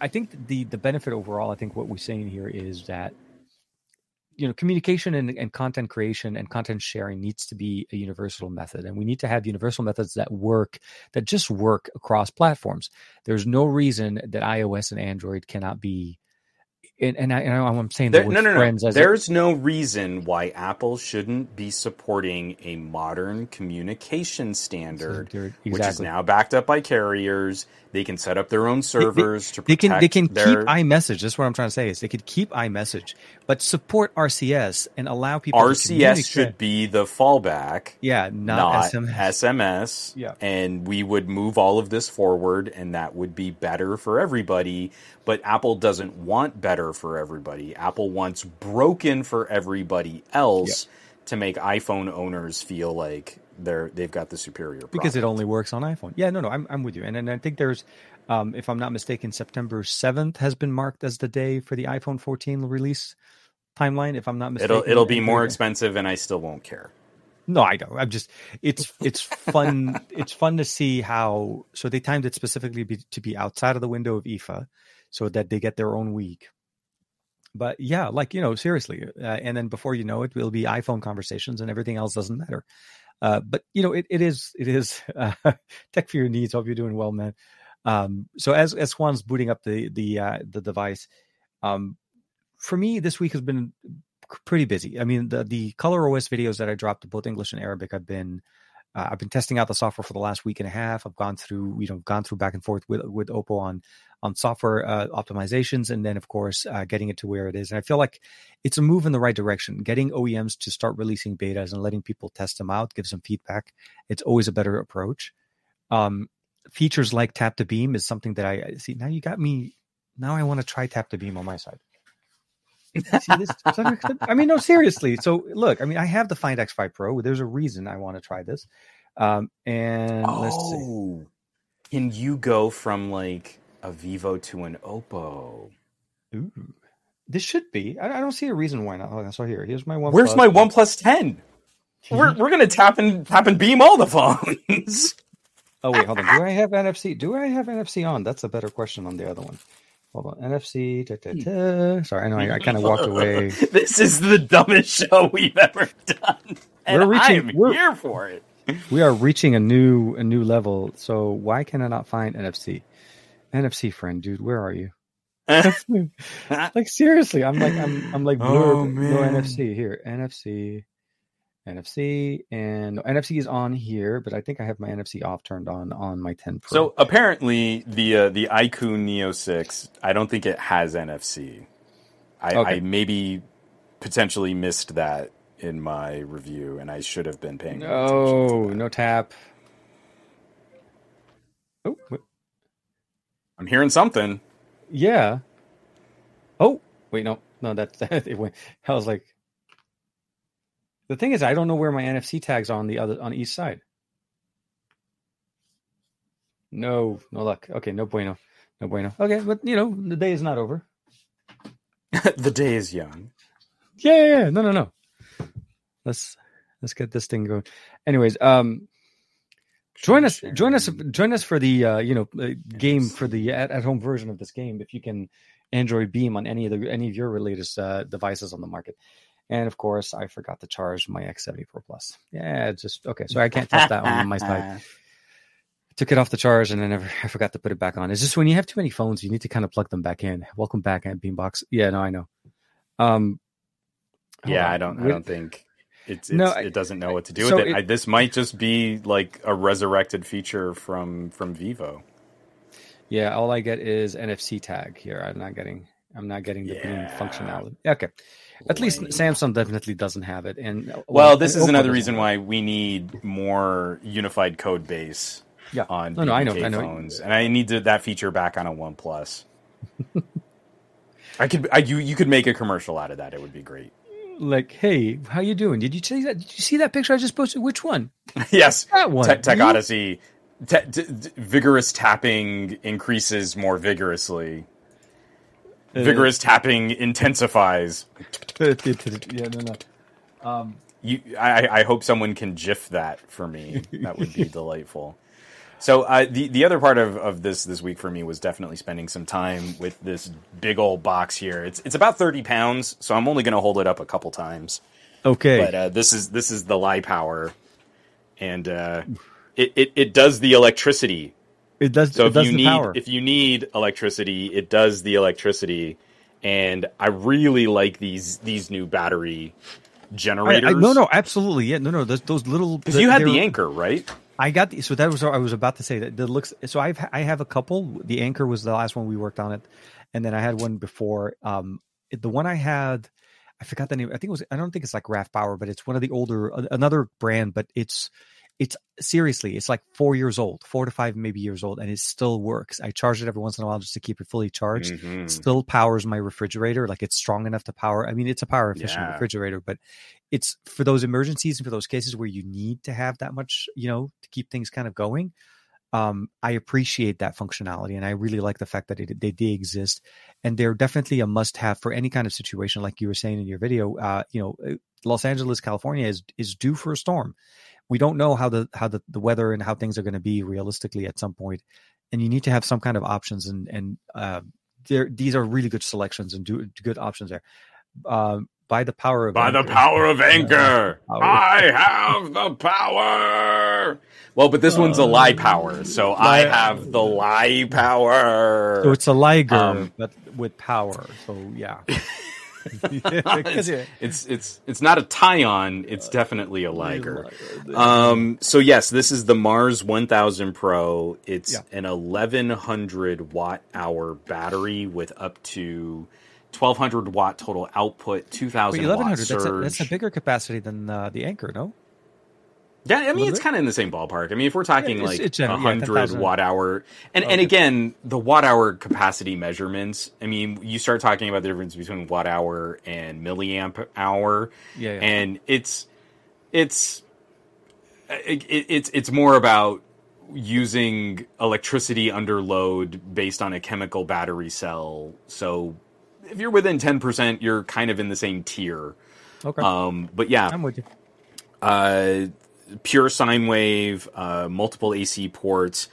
I think the benefit overall, I think what we're saying here is that, you know, communication and content creation and content sharing needs to be a universal method. And we need to have universal methods that just work across platforms. There's no reason that iOS and Android cannot be. I'm saying that with friends. There's no reason why Apple shouldn't be supporting a modern communication standard, exactly, which is now backed up by carriers. They can set up their own servers to protect their... keep iMessage. That's what I'm trying to say, is they could keep iMessage, but support RCS and allow people. RCS to communicate should be the fallback. Yeah, not SMS. SMS. Yeah, and we would move all of this forward, and that would be better for everybody. But Apple doesn't want better for everybody. Apple wants broken for everybody else to make iPhone owners feel like they've got the superior product. Because it only works on iPhone. Yeah, no, I'm with you. And I think there's, if I'm not mistaken, September 7th has been marked as the day for the iPhone 14 release timeline, if I'm not mistaken. It'll be more expensive, and I still won't care. No, I don't. I'm just, it's fun. It's fun to see how, so they timed it specifically to be outside of the window of IFA, so that they get their own week. But yeah, like, you know, seriously. And then before you know it, will be iPhone conversations, and everything else doesn't matter. But, you know, it is tech for your needs. Hope you're doing well, man. So as Juan's booting up the device, for me, this week has been pretty busy. I mean, the ColorOS videos that I dropped, both English and Arabic, I've been testing out the software for the last week and a half. I've gone through back and forth with Oppo on software optimizations, and then, of course, getting it to where it is. And I feel like it's a move in the right direction. Getting OEMs to start releasing betas and letting people test them out, give some feedback. It's always a better approach. Features like Tap to Beam is something that I see. Now you got me. Now I want to try Tap to Beam on my side. See this? I mean, no, seriously. So look, I mean, I have the Find X5 Pro. There's a reason I want to try this. Let's see. Can you go from like a Vivo to an Oppo? Ooh, this should be. I don't see a reason why not. Oh, so here's my OnePlus. Where's my OnePlus 10? We're gonna tap and beam all the phones. Oh wait, hold on. Do I have NFC? Do I have NFC on? That's a better question on the other one. Hold on, NFC. Sorry, I know I kind of walked away. This is the dumbest show we've ever done, and we're here for it. We are reaching a new level. So why can I not find NFC? NFC friend, dude, where are you? Like seriously, I'm like no NFC here. NFC, and NFC is on here, but I think I have my NFC off turned on my 10 Pro. So apparently the iQOO Neo 6, I don't think it has NFC. I maybe potentially missed that in my review, and I should have been paying attention to that. No tap. Oh, wait. I'm hearing something. Yeah. Oh, wait, no, that's it went. I was like. The thing is, I don't know where my NFC tag's on the other on each side. No luck. Okay, no bueno. No bueno. Okay, but you know, the day is not over. The day is young. Yeah. No. Let's get this thing going. Anyways, join us for the game for the at-home version of this game if you can Android Beam on any of your latest devices on the market. And of course, I forgot to charge my X70 Pro Plus. Yeah, just okay. So I can't test that one on my side. Took it off the charge and I forgot to put it back on. It's just when you have too many phones, you need to kind of plug them back in. Welcome back at Beambox. Yeah, no, I know. I don't think. It doesn't know what to do with it. This might just be like a resurrected feature from Vivo. Yeah, all I get is NFC tag here. I'm not getting the Beam functionality. Okay, at least Samsung definitely doesn't have it. And this is another reason why we need more unified code base. Yeah, on BK phones, and I need that feature back on a OnePlus. You could make a commercial out of that. It would be great. Like, hey, how you doing? Did you see that picture I just posted? Which one? Yes, that one. Tech Odyssey. Vigorous tapping increases more vigorously. Vigorous tapping intensifies. I hope someone can GIF that for me. That would be delightful. So the other part of this week for me was definitely spending some time with this big old box here. It's about 30 pounds, so I'm only going to hold it up a couple times. Okay. But this is the Li Power, and it does the electricity. It does. So if you need electricity, it does the electricity. And I really like these new battery generators. Absolutely, yeah, no. Those little, because you had the Anker, right? I was about to say that. That looks so. I have a couple. The Anker was the last one we worked on it, and then I had one before. The one I had, I forgot the name. I think it was. I don't think it's like RAF Power, but it's one of the older, another brand. But it's seriously, it's like 4 years old, 4 to 5 maybe years old, and it still works. I charge it every once in a while just to keep it fully charged. Mm-hmm. It still powers my refrigerator. Like, it's strong enough to power. I mean, it's a power efficient refrigerator, but it's for those emergencies and for those cases where you need to have that much, to keep things kind of going. I appreciate that functionality, and I really like the fact that they did exist, and they're definitely a must-have for any kind of situation, like you were saying in your video. Los Angeles, California is due for a storm. We don't know how the weather and how things are going to be realistically at some point, and you need to have some kind of options. And these are really good selections and good options there. By the power of Anker, I have the power. Well, but this one's a Li Power, so I have the Li Power. So it's a Liger, but with power. So yeah, it's not a Tyon. It's definitely a Liger. So yes, this is the Mars 1000 Pro. It's an 1100 watt-hour battery with up to 1200 watt total output, 2000 watt surge. That's a bigger capacity than the Anker, no? Yeah, I mean, it's kind of in the same ballpark. I mean, if we're talking it's 100 watt hour, and again, the watt hour capacity measurements. I mean, you start talking about the difference between watt hour and milliamp hour, and it's more about using electricity under load based on a chemical battery cell, so. If you're within 10%, you're kind of in the same tier. Okay. But yeah, I'm with you. Pure sine wave, multiple AC ports.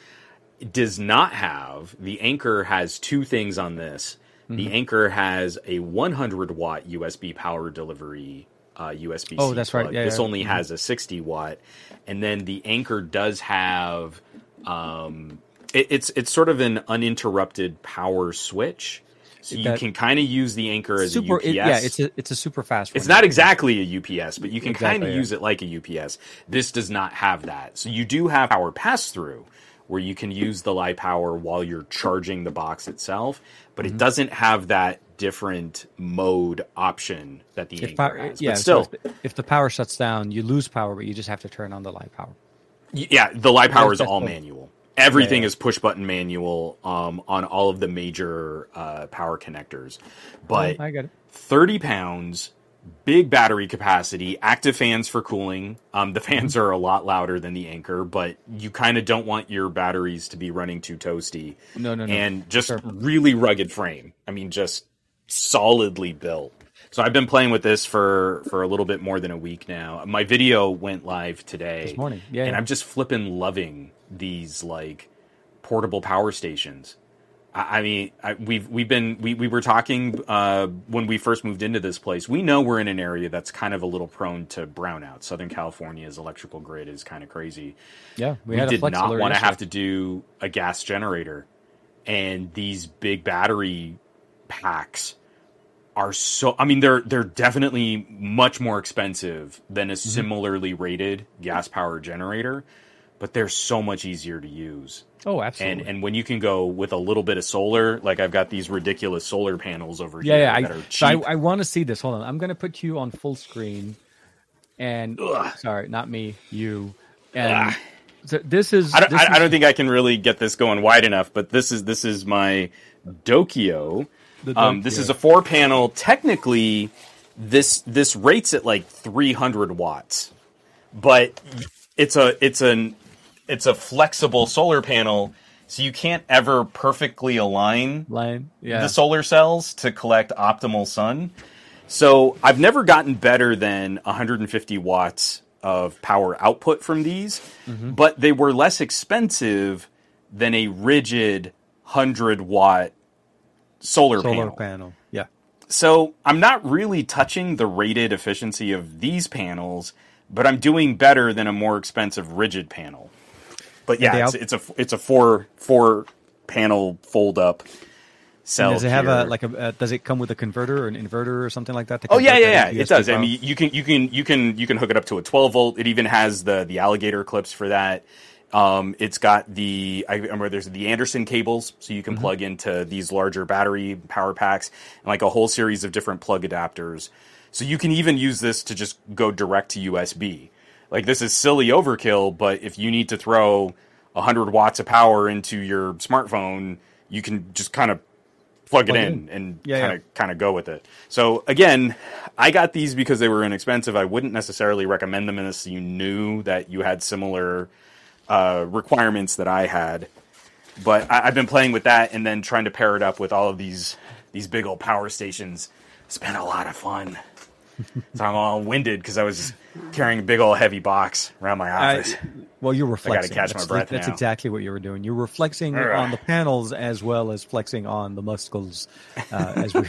It does not have, the Anker has two things on this. Mm-hmm. The Anker has a 100 watt USB power delivery USB-C. Oh, that's plug. Right. Yeah, this only has a 60 watt, and then the Anker does have. It's sort of an uninterrupted power switch. So you can kind of use the Anker as a UPS. It's a super fast one. It's not exactly a UPS, but you can kind of use it like a UPS. This does not have that. So you do have power pass-through, where you can use the Li Power while you're charging the box itself, but it doesn't have that different mode option that the Anker has. Yeah, but still, so if the power shuts down, you lose power, but you just have to turn on the Li Power. Yeah, the Li Power is all manual. Everything is push-button manual on all of the major power connectors. But 30 pounds, big battery capacity, active fans for cooling. The fans are a lot louder than the Anker, but you kind of don't want your batteries to be running too toasty. No. And just really rugged frame. I mean, just solidly built. So I've been playing with this for a little bit more than a week now. My video went live today. This morning, yeah. And I'm just flipping loving these, like, portable power stations. I mean, we were talking when we first moved into this place. We know we're in an area that's kind of a little prone to brownout. Southern California's electrical grid is kind of crazy. Yeah, we did not want to have to do a gas generator, and these big battery packs are so. I mean, they're definitely much more expensive than a similarly rated gas power generator, but they're so much easier to use. Oh, absolutely. And when you can go with a little bit of solar, like I've got these ridiculous solar panels over here that are cheap. I want to see this. Hold on. I'm going to put you on full screen. And sorry, not me, you. And so this is... I don't think I can really get this going wide enough, but this is my Dokio. This is a 4-panel. Technically, this rates at like 300 watts, but it's a flexible solar panel, so you can't ever perfectly align the solar cells to collect optimal sun. So I've never gotten better than 150 watts of power output from these, but they were less expensive than a rigid 100-watt solar panel. Yeah. So I'm not really touching the rated efficiency of these panels, but I'm doing better than a more expensive rigid panel. But yeah, it's a four panel fold up cell. And does it have does it come with a converter or an inverter or something like that? It does. From? I mean, you can hook it up to a 12-volt. It even has the alligator clips for that. It's got there's the Anderson cables, so you can plug into these larger battery power packs and like a whole series of different plug adapters. So you can even use this to just go direct to USB. Like, this is silly overkill, but if you need to throw 100 watts of power into your smartphone, you can just kind of plug it in and kind of go with it. So, again, I got these because they were inexpensive. I wouldn't necessarily recommend them unless you knew that you had similar requirements that I had. But I've been playing with that and then trying to pair it up with all of these big old power stations. It's been a lot of fun. So I'm all winded because I was carrying a big old heavy box around my office. You're reflexing. I got to catch my breath now. That's exactly what you were doing. You're reflexing on the panels as well as flexing on the muscles as we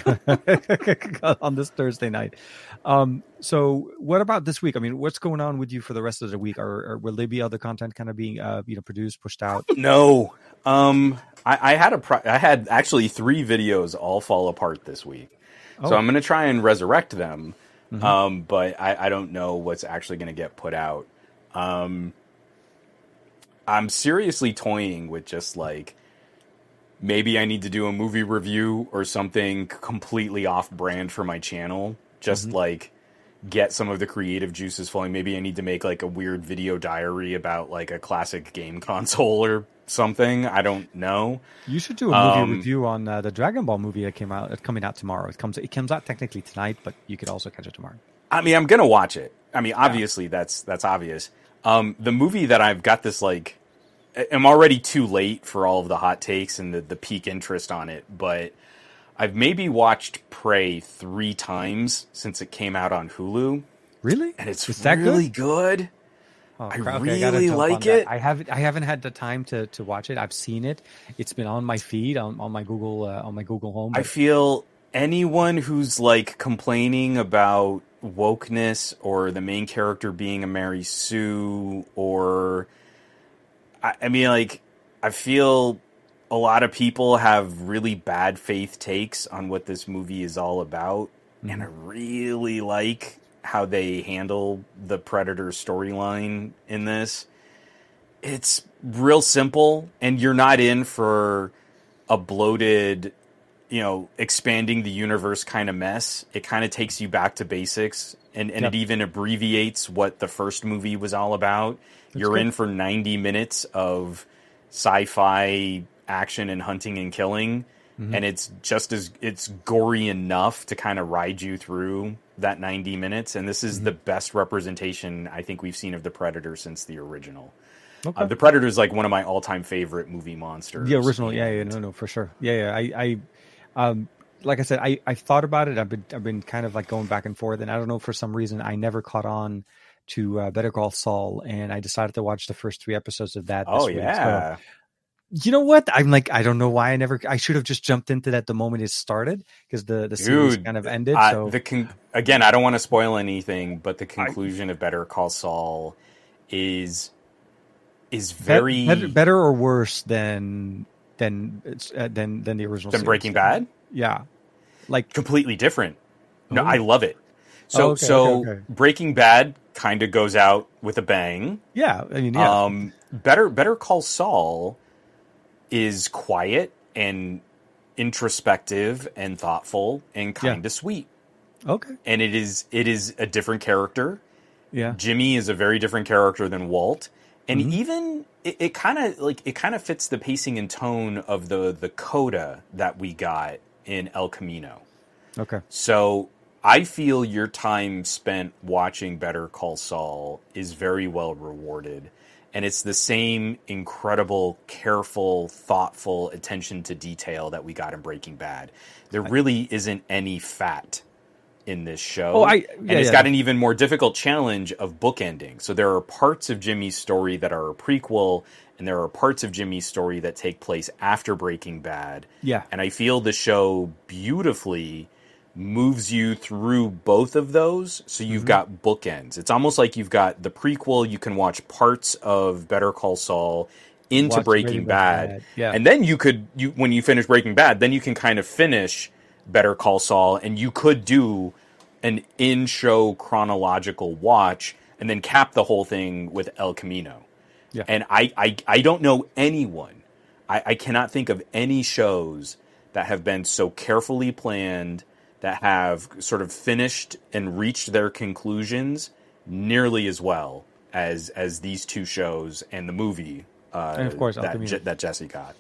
on this Thursday night. So what about this week? I mean, what's going on with you for the rest of the week? Or will there be other content kind of being produced, pushed out? No. I had actually 3 videos all fall apart this week. Oh. So I'm going to try and resurrect them. But I don't know what's actually going to get put out. I'm seriously toying with just like, maybe I need to do a movie review or something completely off brand for my channel. Just like get some of the creative juices flowing. Maybe I need to make like a weird video diary about like a classic game console or something. I don't know. You should do a movie review on the Dragon Ball movie that came out. It's coming out tomorrow. It comes out technically tonight, but you could also catch it tomorrow. I mean, I'm gonna watch it. I mean, obviously that's obvious. The movie that I've got this like, I'm already too late for all of the hot takes and the peak interest on it, but I've maybe watched Prey 3 times since it came out on Hulu. Really? And it's really good. Oh, I really like it. I haven't had the time to watch it. I've seen it. It's been on my feed on my Google Home. I feel anyone who's like complaining about wokeness or the main character being a Mary Sue or I mean, like, I feel a lot of people have really bad faith takes on what this movie is all about, and I really like how they handle the Predator storyline in this. It's real simple, and you're not in for a bloated, expanding the universe kind of mess. It kind of takes you back to basics, and it even abbreviates what the first movie was all about. You're in for 90 minutes of sci-fi action and hunting and killing Mm-hmm. And it's just as it's gory enough to kind of ride you through that 90 minutes. And this is the best representation I think we've seen of the Predator since the original. Okay. The Predator is like one of my all-time favorite movie monsters. The original, for sure. I like I said, I thought about it. I've been kind of like going back and forth, and I don't know, for some reason I never caught on to Better Call Saul, and I decided to watch the first 3 episodes of that. This week. Yeah. So, you know what? I'm like, I don't know why I should have just jumped into that the moment it started, because the series kind of ended. So again, I don't want to spoil anything, but the conclusion of Better Call Saul is very better or worse than the original series. Breaking Bad. Yeah, like completely different. No, I love it. So Breaking Bad kind of goes out with a bang. Yeah, I mean, yeah. Better Call Saul is quiet and introspective and thoughtful and kind of sweet. Okay. And it is a different character. Yeah. Jimmy is a very different character than Walt. And even it kind of fits the pacing and tone of the coda that we got in El Camino. Okay. So I feel your time spent watching Better Call Saul is very well rewarded. And it's the same incredible, careful, thoughtful attention to detail that we got in Breaking Bad. There really isn't any fat in this show. It's got an even more difficult challenge of bookending. So there are parts of Jimmy's story that are a prequel, and there are parts of Jimmy's story that take place after Breaking Bad. Yeah. And I feel the show beautifully moves you through both of those, so you've got bookends. It's almost like you've got the prequel, you can watch parts of Better Call Saul into Breaking Bad. Yeah. And then when you finish Breaking Bad, then you can kind of finish Better Call Saul, and you could do an in-show chronological watch and then cap the whole thing with El Camino. Yeah. And I don't know anyone. I cannot think of any shows that have been so carefully planned, that have sort of finished and reached their conclusions nearly as well as these two shows and the movie and of course, that Jesse got.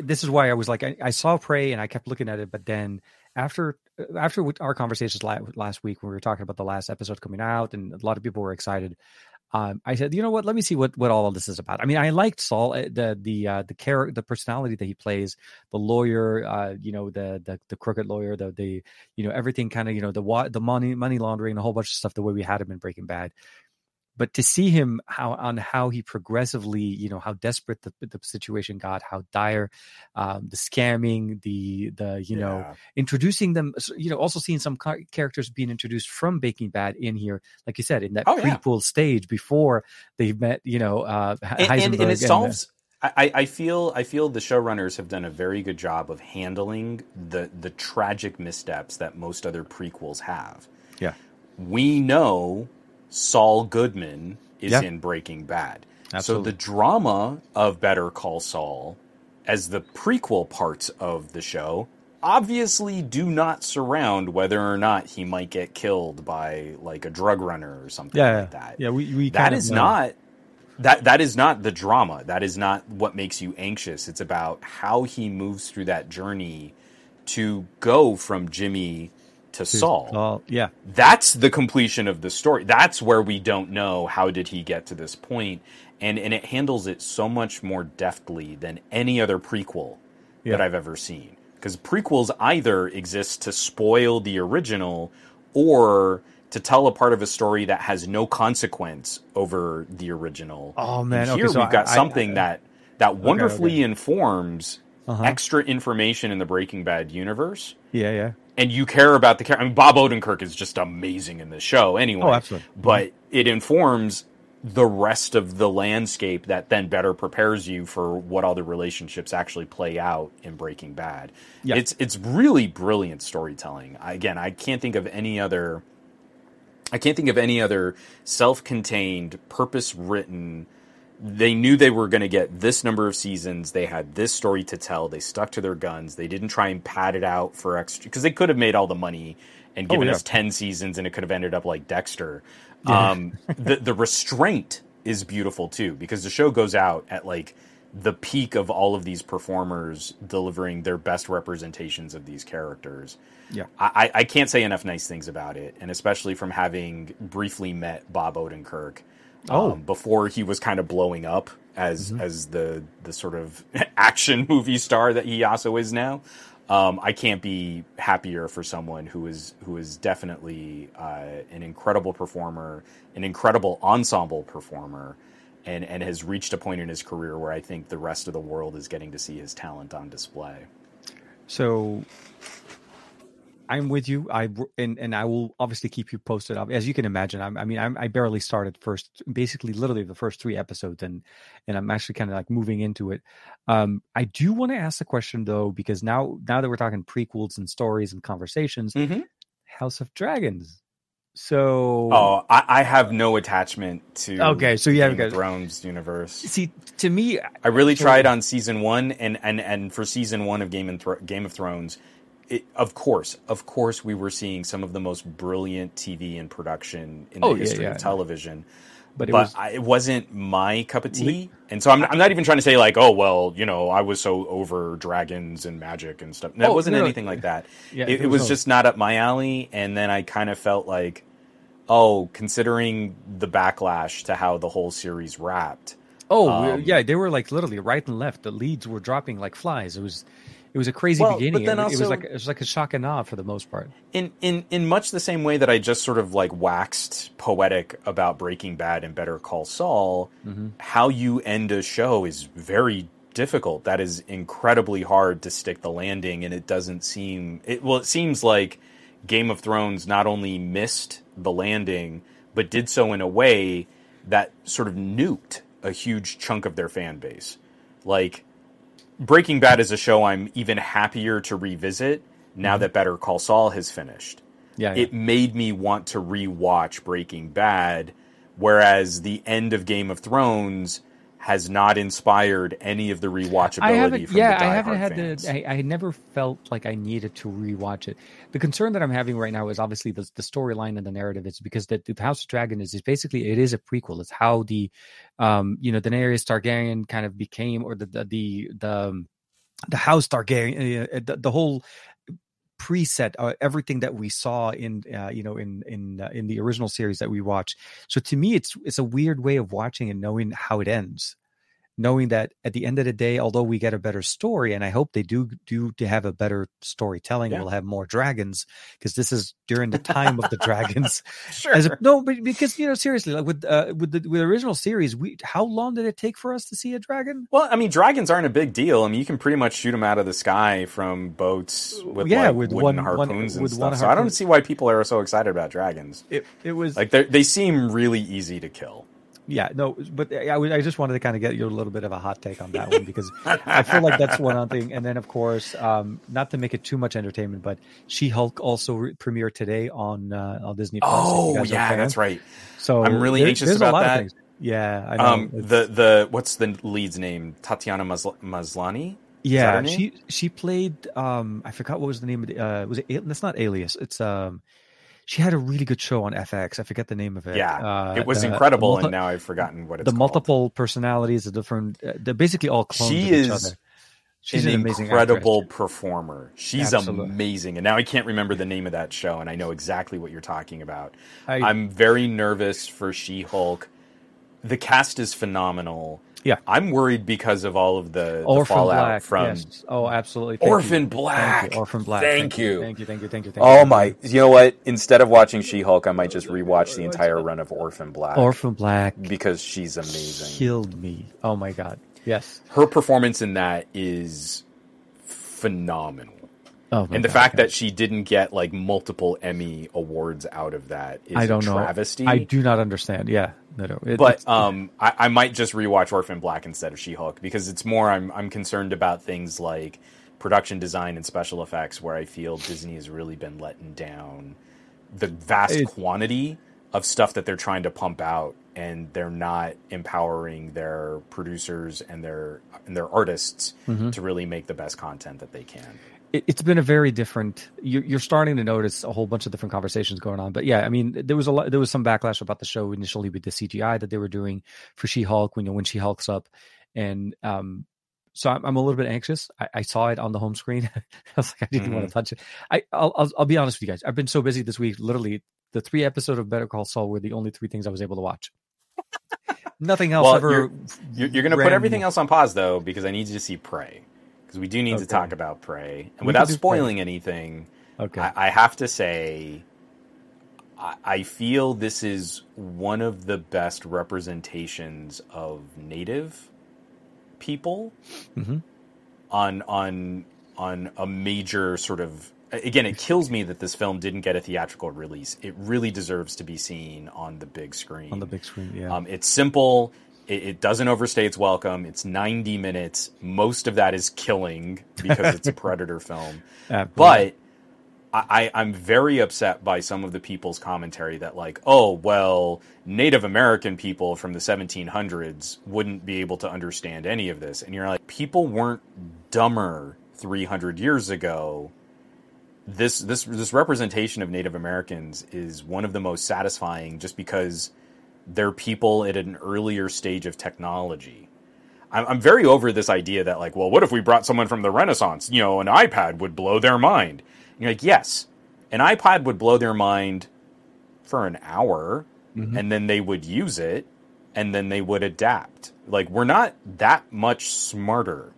This is why I was like, I saw Prey and I kept looking at it, but then after our conversations last week, when we were talking about the last episode coming out and a lot of people were excited, I said, you know what? Let me see what all of this is about. I mean, I liked Saul, the character, the personality that he plays, the lawyer, the crooked lawyer, the everything kind of, the money laundering, a whole bunch of stuff, the way we had him in Breaking Bad. But to see him how he progressively, how desperate the situation got, how dire, the scamming, the introducing them, also seeing some characters being introduced from Breaking Bad in here, like you said, in that prequel stage before they met, Heisenberg. And it solves. I feel the showrunners have done a very good job of handling the tragic missteps that most other prequels have. Yeah, we know Saul Goodman is in Breaking Bad. Absolutely. So the drama of Better Call Saul, as the prequel parts of the show, obviously do not surround whether or not he might get killed by like a drug runner or something like that. Yeah, we that is not that is not the drama. That is not what makes you anxious. It's about how he moves through that journey to go from Jimmy to Saul. That's the completion of the story. That's where we don't know how did he get to this point, and it handles it so much more deftly than any other prequel that I've ever seen. Because prequels either exist to spoil the original or to tell a part of a story that has no consequence over the original. Oh man! And here we've got something that wonderfully informs extra information in the Breaking Bad universe. Yeah. And you care about the character. I mean, Bob Odenkirk is just amazing in this show anyway. Oh, absolutely. But it informs the rest of the landscape that then better prepares you for what all the relationships actually play out in Breaking Bad. Yeah. It's really brilliant storytelling. I can't think of any other self-contained, purpose-written. They knew they were going to get this number of seasons. They had this story to tell. They stuck to their guns. They didn't try and pad it out for extra, because they could have made all the money and given us 10 seasons, and it could have ended up like Dexter. Yeah. The restraint is beautiful too, because the show goes out at like the peak of all of these performers delivering their best representations of these characters. Yeah, I can't say enough nice things about it, and especially from having briefly met Bob Odenkirk before he was kind of blowing up as the sort of action movie star that he also is now. I can't be happier for someone who is definitely an incredible performer, an incredible ensemble performer, and has reached a point in his career where I think the rest of the world is getting to see his talent on display. So I'm with you. And I will obviously keep you posted. As you can imagine, I barely started literally the first three episodes, and I'm actually kind of like moving into it. I do want to ask the question though, because now that we're talking prequels and stories and conversations, House of Dragons. So, I have no attachment to the Thrones universe. See, to me, I really tried on season one, and for season one of Game of Thrones. Of course, we were seeing some of the most brilliant TV and production in the history of television, but it wasn't my cup of tea. And so I'm not even trying to say like, I was so over dragons and magic and stuff. No, it wasn't anything like that. Yeah, it was just not up my alley. And then I kind of felt like, considering the backlash to how the whole series wrapped. They were like literally right and left. The leads were dropping like flies. It was a crazy beginning. But then also, it was like a shock and awe for the most part. In much the same way that I just sort of like waxed poetic about Breaking Bad and Better Call Saul, how you end a show is very difficult. That is incredibly hard to stick the landing, and it doesn't seem... It seems like Game of Thrones not only missed the landing, but did so in a way that sort of nuked a huge chunk of their fan base. Like... Breaking Bad is a show I'm even happier to revisit now that Better Call Saul has finished. Yeah. It made me want to rewatch Breaking Bad, whereas the end of Game of Thrones has not inspired any of the rewatchability from the diehard fans. I never felt like I needed to rewatch it. The concern that I'm having right now is obviously the storyline and the narrative. It's because the House of Dragon is basically, it is a prequel. It's how the Daenerys Targaryen kind of became, or the House Targaryen, the whole preset, everything that we saw in the original series that we watched. So to me, it's a weird way of watching and knowing how it ends, knowing that at the end of the day, although we get a better story, and I hope they do to have a better storytelling, we'll have more dragons, because this is during the time of the dragons. Sure. Because seriously, like with the original series, how long did it take for us to see a dragon? Well, I mean, dragons aren't a big deal. I mean, you can pretty much shoot them out of the sky from boats with wooden harpoons and stuff. So I don't see why people are so excited about dragons. It was like they seem really easy to kill. Yeah, no, but I just wanted to kind of get you a little bit of a hot take on that one, because I feel like that's one thing. And then, of course, not to make it too much entertainment, but She-Hulk also premiered today on Disney+. Oh, yeah, that's right. So I'm really anxious about that. Yeah, I know. What's the lead's name? Tatiana Maslany? Yeah, she played. I forgot what was the name of the. Was it? That's not Alias. It's She had a really good show on FX. I forget the name of it. Yeah, it was incredible, and now I've forgotten what it's called. The multiple personalities, the different... They're basically all clones of each other. She's an incredible performer. She's amazing. And now I can't remember the name of that show, and I know exactly what you're talking about. I'm very nervous for She-Hulk. The cast is phenomenal. Yeah. I'm worried because of all of the fallout from... Yes. Oh, absolutely. Orphan Black. Thank you. Thank you. Oh, my. You know what? Instead of watching She-Hulk, I might just rewatch the entire run of Orphan Black. Because she's amazing. Killed me. Oh, my God. Yes. Her performance in that is phenomenal. Oh, and the fact that she didn't get like multiple Emmy awards out of that is a travesty. I do not understand. Yeah, no. I might just rewatch Orphan Black instead of She-Hulk, because it's more I'm concerned about things like production design and special effects, where I feel Disney has really been letting down the vast quantity of stuff that they're trying to pump out, and they're not empowering their producers and their artists to really make the best content that they can. It's been a very different. You're starting to notice a whole bunch of different conversations going on, but yeah, I mean, there was some backlash about the show initially with the CGI that they were doing for She-Hulk when She-Hulk's up, And so I'm a little bit anxious. I saw it on the home screen. I was like, I didn't want to touch it. I'll be honest with you guys. I've been so busy this week. Literally, the 3 episodes of Better Call Saul were the only 3 things I was able to watch. Nothing else. Well, ever. You're going to put everything else on pause though, because I need you to see Prey, because we do need to talk about Prey. And without spoiling anything, I have to say, I feel this is one of the best representations of native people on a major sort of, again, it kills me that this film didn't get a theatrical release. It really deserves to be seen on the big screen. On the big screen, yeah. It's simple. It doesn't overstay its welcome. It's 90 minutes. Most of that is killing because it's a Predator film. But I'm very upset by some of the people's commentary that, like, oh, well, Native American people from the 1700s wouldn't be able to understand any of this. And you're like, people weren't dumber 300 years ago. This representation of Native Americans is one of the most satisfying, just because they're people at an earlier stage of technology. I'm very over this idea that, like, well, what if we brought someone from the Renaissance? You know, an iPad would blow their mind. And you're like, yes, an iPad would blow their mind for an hour, and then they would use it, and then they would adapt. Like, we're not that much smarter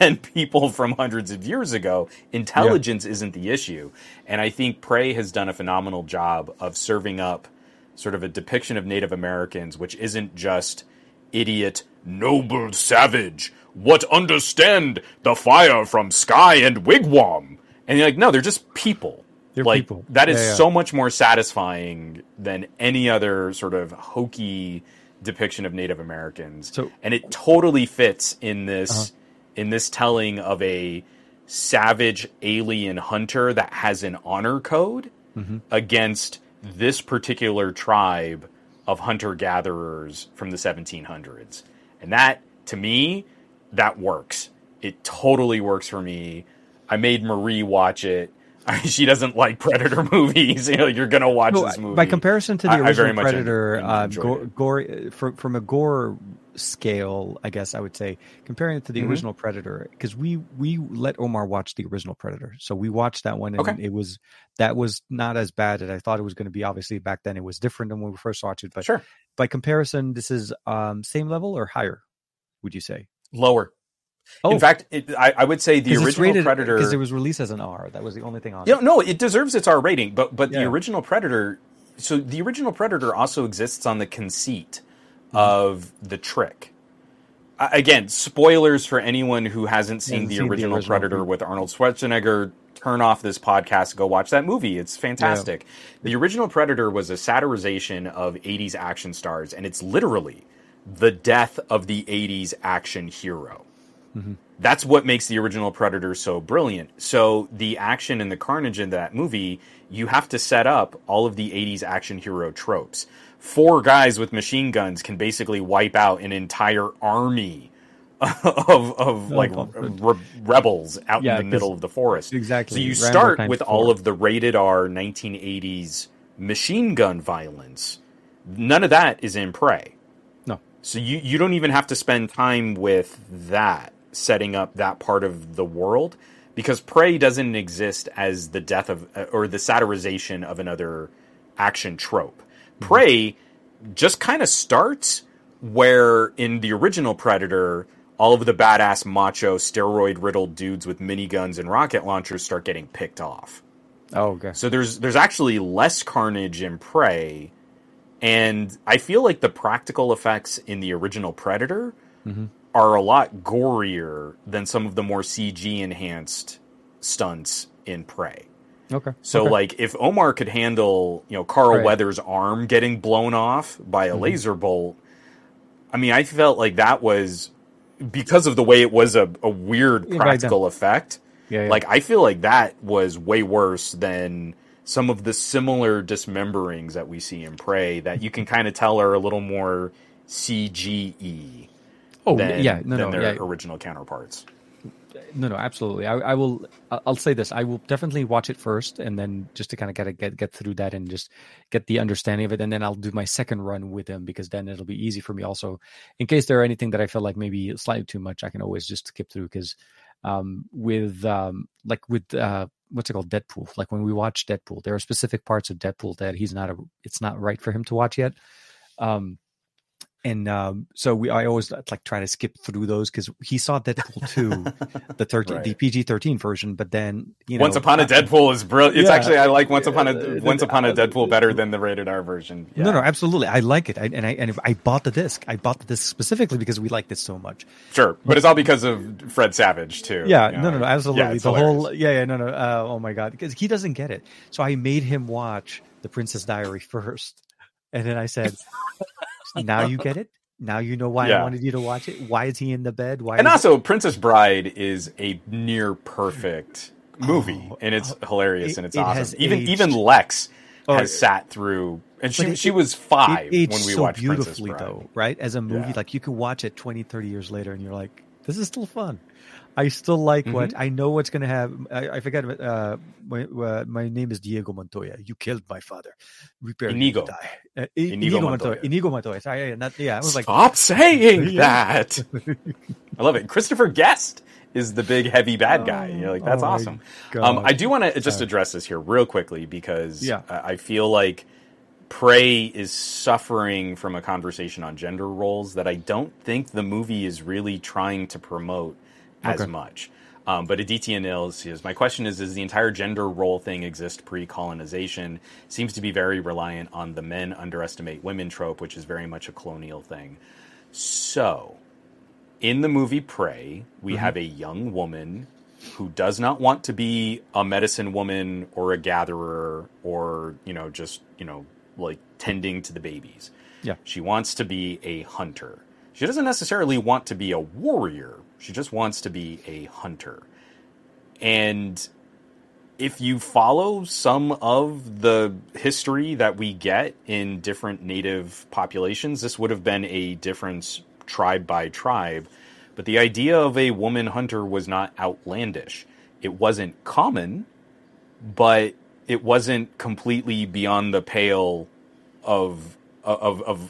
than people from hundreds of years ago. Intelligence isn't the issue. And I think Prey has done a phenomenal job of serving up sort of a depiction of Native Americans, which isn't just idiot, noble savage, what understand the fire from sky and wigwam. And you're like, no, they're just people. They're like, people. That is so much more satisfying than any other sort of hokey depiction of Native Americans. So, and it totally fits in this in this telling of a savage alien hunter that has an honor code against this particular tribe of hunter-gatherers from the 1700s. And that, to me, that works. It totally works for me. I made Marie watch it. She doesn't like Predator movies. You know, you're going to watch this movie. By comparison to the original Predator, gore, from a gore scale, I guess I would say, comparing it to the original Predator, because we let Omar watch the original Predator. So we watched that one, and that was not as bad as I thought it was going to be. Obviously, back then it was different than when we first watched it. But by comparison, this is same level or higher, would you say? Lower. Oh. In fact, I would say the original Predator, because it was released as an R. That was the only thing on it. No, it deserves its R rating, but the original Predator. So the original Predator also exists on the conceit of the trick. Again, spoilers for anyone who hasn't seen the original Predator with Arnold Schwarzenegger. Turn off this podcast. Go watch that movie. It's fantastic. Yeah. The original Predator was a satirization of 80s action stars, and it's literally the death of the 80s action hero. That's what makes the original Predator so brilliant. So the action and the carnage in that movie, you have to set up all of the 80s action hero tropes. 4 guys with machine guns can basically wipe out an entire army of rebels out in the middle of the forest. Exactly. So you start with all of the rated R 1980s machine gun violence. None of that is in Prey. No. So you don't even have to spend time with that, setting up that part of the world, because Prey doesn't exist as the death of or the satirization of another action trope. Prey just kind of starts where in the original Predator, all of the badass macho steroid-riddled dudes with miniguns and rocket launchers start getting picked off. Oh, okay. So there's actually less carnage in Prey, and I feel like the practical effects in the original Predator are a lot gorier than some of the more CG-enhanced stunts in Prey. Okay. So, like, if Omar could handle, you know, Carl Weathers' arm getting blown off by a laser bolt, I mean, I felt like that was, because of the way it was a weird practical effect, like, I feel like that was way worse than some of the similar dismemberings that we see in Prey that you can kind of tell are a little more CG-y. Than their original counterparts. No, absolutely. I will. I'll say this. I will definitely watch it first, and then just to kind of get through that and just get the understanding of it, and then I'll do my second run with them, because then it'll be easy for me. Also, in case there are anything that I feel like maybe slightly too much, I can always just skip through. Because what's it called, Deadpool? Like when we watch Deadpool, there are specific parts of Deadpool that it's not right for him to watch yet. I always like try to skip through those, because he saw Deadpool 2, the PG-13 version, but then Once Upon a Deadpool is brilliant. It's actually, I like Once Upon a Deadpool better than the rated R version. Yeah. No, absolutely, I like it, I bought the disc. I bought the disc specifically because we liked it so much. Sure, but it's all because of Fred Savage too. Yeah, absolutely. Yeah, the whole. Oh my god, because he doesn't get it. So I made him watch The Princess Diary first, and then I said. Now you get it. Now you know why I wanted you to watch it. Why is he in the bed? Also, Princess Bride is a near perfect movie, and it's hilarious and it's awesome. Even Lex has sat through, and she was five when we watched Princess Bride. Beautifully, though, right? As a movie, like you can watch it 20, 30 years later, and you're like, this is still fun. I still like what I know what's going to happen. I forgot. My name is Diego Montoya. You killed my father. Prepare Inigo. To die. Inigo Montoya. Sorry, I was like, stop saying that. I love it. Christopher Guest is the big heavy bad guy. You're like, that's awesome. I do want to just address this here real quickly, because I feel like Prey is suffering from a conversation on gender roles that I don't think the movie is really trying to promote. As much. But Aditya Nil says, my question is, does the entire gender role thing exist pre-colonization? Seems to be very reliant on the men underestimate women trope, which is very much a colonial thing. So, in the movie Prey, we have a young woman who does not want to be a medicine woman or a gatherer or, like tending to the babies. Yeah. She wants to be a hunter. She doesn't necessarily want to be a warrior. She just wants to be a hunter. And if you follow some of the history that we get in different native populations, this would have been a difference tribe by tribe. But the idea of a woman hunter was not outlandish. It wasn't common, but it wasn't completely beyond the pale of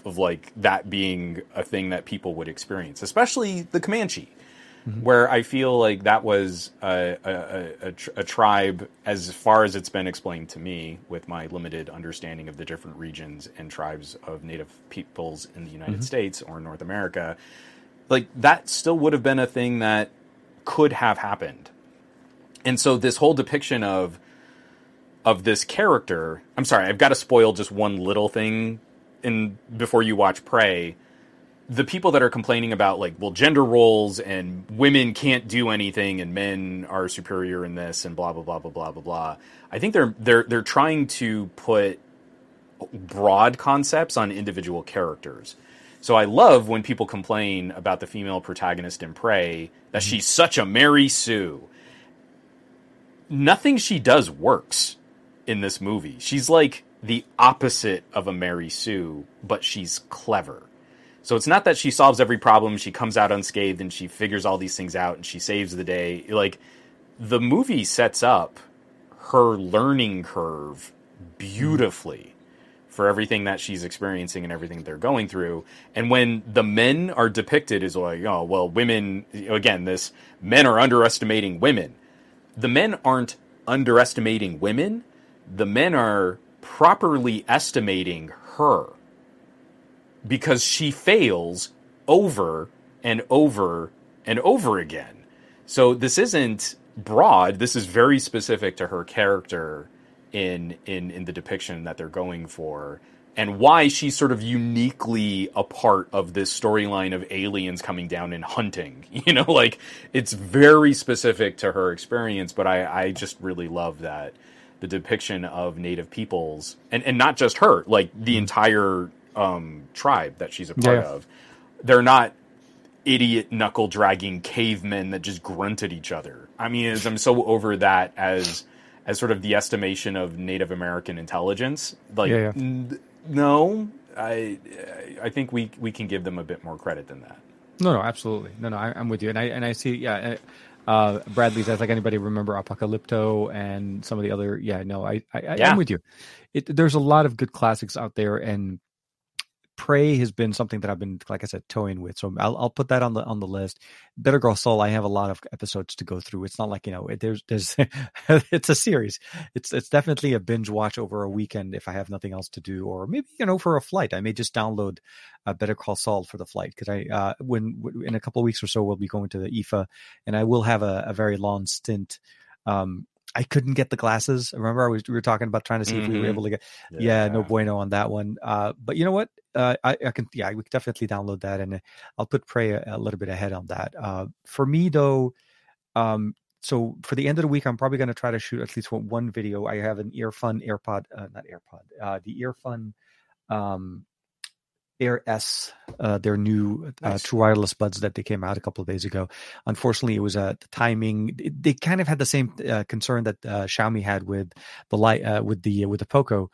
like that being a thing that people would experience, especially the Comanche. Where I feel like that was a tribe, as far as it's been explained to me with my limited understanding of the different regions and tribes of Native peoples in the United States or North America, like that still would have been a thing that could have happened. And so this whole depiction of this character, I'm sorry, I've got to spoil just one little thing before you watch Prey. The people that are complaining about, like, well, gender roles and women can't do anything and men are superior in this and blah, blah, blah, blah, blah, blah, blah. I think they're trying to put broad concepts on individual characters. So I love when people complain about the female protagonist in Prey that she's such a Mary Sue. Nothing she does works in this movie. She's like the opposite of a Mary Sue, but she's clever. So it's not that she solves every problem, she comes out unscathed, and she figures all these things out, and she saves the day. Like, the movie sets up her learning curve beautifully for everything that she's experiencing and everything they're going through. And when the men are depicted as like, oh, well, women, again, this men are underestimating women. The men aren't underestimating women. The men are properly estimating her. Because she fails over and over and over again. So this isn't broad. This is very specific to her character in the depiction that they're going for. And why she's sort of uniquely a part of this storyline of aliens coming down and hunting. Like, it's very specific to her experience. But I just really love that. The depiction of Native peoples. And not just her. Like, the entire... tribe that she's a part of. They're not idiot knuckle-dragging cavemen that just grunt at each other. I mean, I'm so over that as sort of the estimation of Native American intelligence. Like, no, I think we can give them a bit more credit than that. No, absolutely. No, I'm with you, and I see. Yeah, Bradley says, like, anybody remember Apocalypto and some of the other? Yeah, no, I'm with you. There's a lot of good classics out there, and Prey has been something that I've been, like I said, toying with. So I'll put that on the list. Better Call Saul, I have a lot of episodes to go through. It's not like, there's it's a series. It's definitely a binge watch over a weekend if I have nothing else to do, or maybe, for a flight, I may just download Better Call Saul for the flight, because I in a couple of weeks or so we'll be going to the IFA, and I will have a very long stint. I couldn't get the glasses. Remember, we were talking about trying to see if we were able to get. Yeah, no bueno on that one. But you know what? We can definitely download that, and I'll put Prey a little bit ahead on that. For me, though, so for the end of the week, I'm probably going to try to shoot at least one video. I have an Earfun Air S, their new true wireless buds that they came out a couple of days ago. Unfortunately, it was the timing. They kind of had the same concern that Xiaomi had with the light, with the Poco,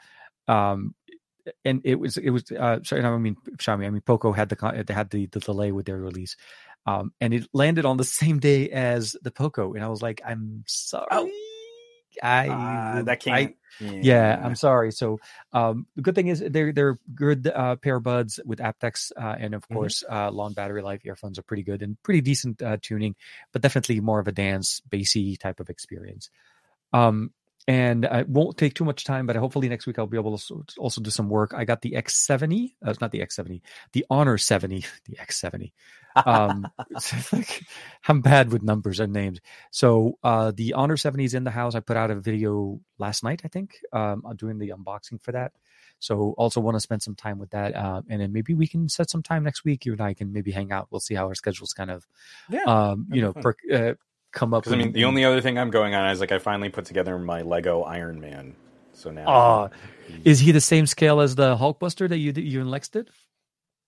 and it was. Xiaomi. I mean, Poco had the delay with their release, and it landed on the same day as the Poco, and I was like, I'm sorry. Oh. I'm sorry. So the good thing is they're good pair buds with aptX, and of course long battery life. Earphones are pretty good and pretty decent tuning, but definitely more of a dance bassy type of experience. And it won't take too much time, but hopefully next week I'll be able to also do some work. I got the X70. It's not the X70. The Honor 70. The X70. I'm bad with numbers and names. So the Honor 70 is in the house. I put out a video last night, I think. I'm doing the unboxing for that. So also want to spend some time with that. And then maybe we can set some time next week. You and I can maybe hang out. We'll see how our schedules kind of, come up. I mean, the only other thing I'm going on is I finally put together my Lego Iron Man. So now, is he the same scale as the Hulkbuster that you and Lex did?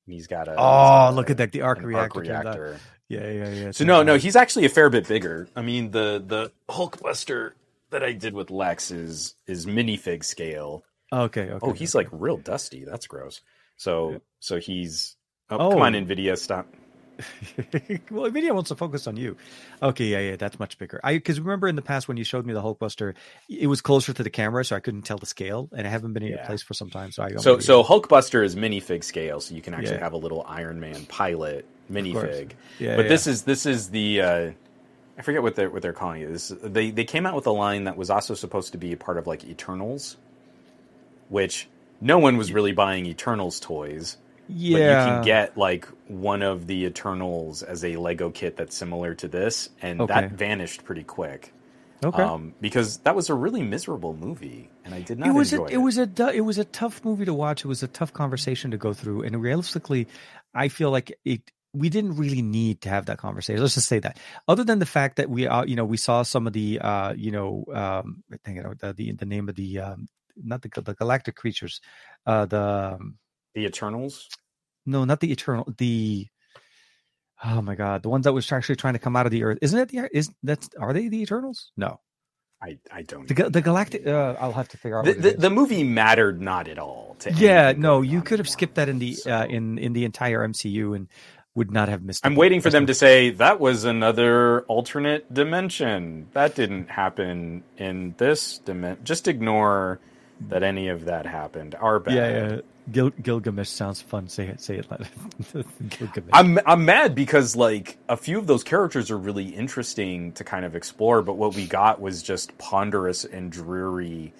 He's got look at that, the arc reactor. Yeah. So no, he's actually a fair bit bigger. I mean, the Hulkbuster that I did with Lex is minifig scale. Okay. Oh, he's like real dusty. That's gross. So he's. Oh, come on, NVIDIA, stop. Well, NVIDIA wants to focus on you. Okay, yeah, that's much bigger. Because remember in the past when you showed me the Hulkbuster, it was closer to the camera, so I couldn't tell the scale, and I haven't been in your place for some time. So Hulkbuster is minifig scale, so you can actually have a little Iron Man pilot minifig. Yeah, but this is the I forget what they're calling it. They came out with a line that was also supposed to be a part of like Eternals, which no one was really buying Eternals toys. Yeah. But you can get like one of the Eternals as a Lego kit that's similar to this, and that vanished pretty quick. Okay. Because that was a really miserable movie, and I did not enjoy it. It was a tough movie to watch. It was a tough conversation to go through, and realistically, I feel like we didn't really need to have that conversation. Let's just say that. Other than the fact that we we saw some of the I think the name of the not the galactic creatures, The Eternals? No, not the Eternal. Oh my God, the ones that was actually trying to come out of the Earth. Are they the Eternals? No, I don't. The galactic. I'll have to figure out. The movie mattered not at all. You could have skipped that in the in the entire MCU and would not have missed. I'm waiting for them to say that was another alternate dimension that didn't happen in this dimension. Just ignore that any of that happened. Our bad. Yeah. Gilgamesh sounds fun. Say it. Gilgamesh. I'm mad because like a few of those characters are really interesting to kind of explore, but what we got was just ponderous and dreary,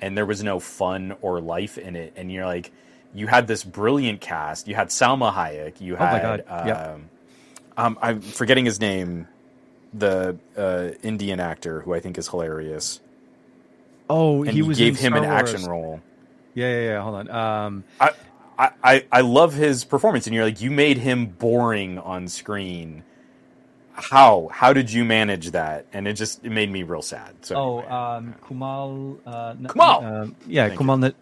and there was no fun or life in it. And you're like, you had this brilliant cast. You had Salma Hayek. You had I'm forgetting his name, the Indian actor who I think is hilarious. Oh, and you gave him an action role. Yeah. Hold on. I love his performance, and you're like, you made him boring on screen. How did you manage that? And it made me real sad. So Kumail. Kumail. Kumail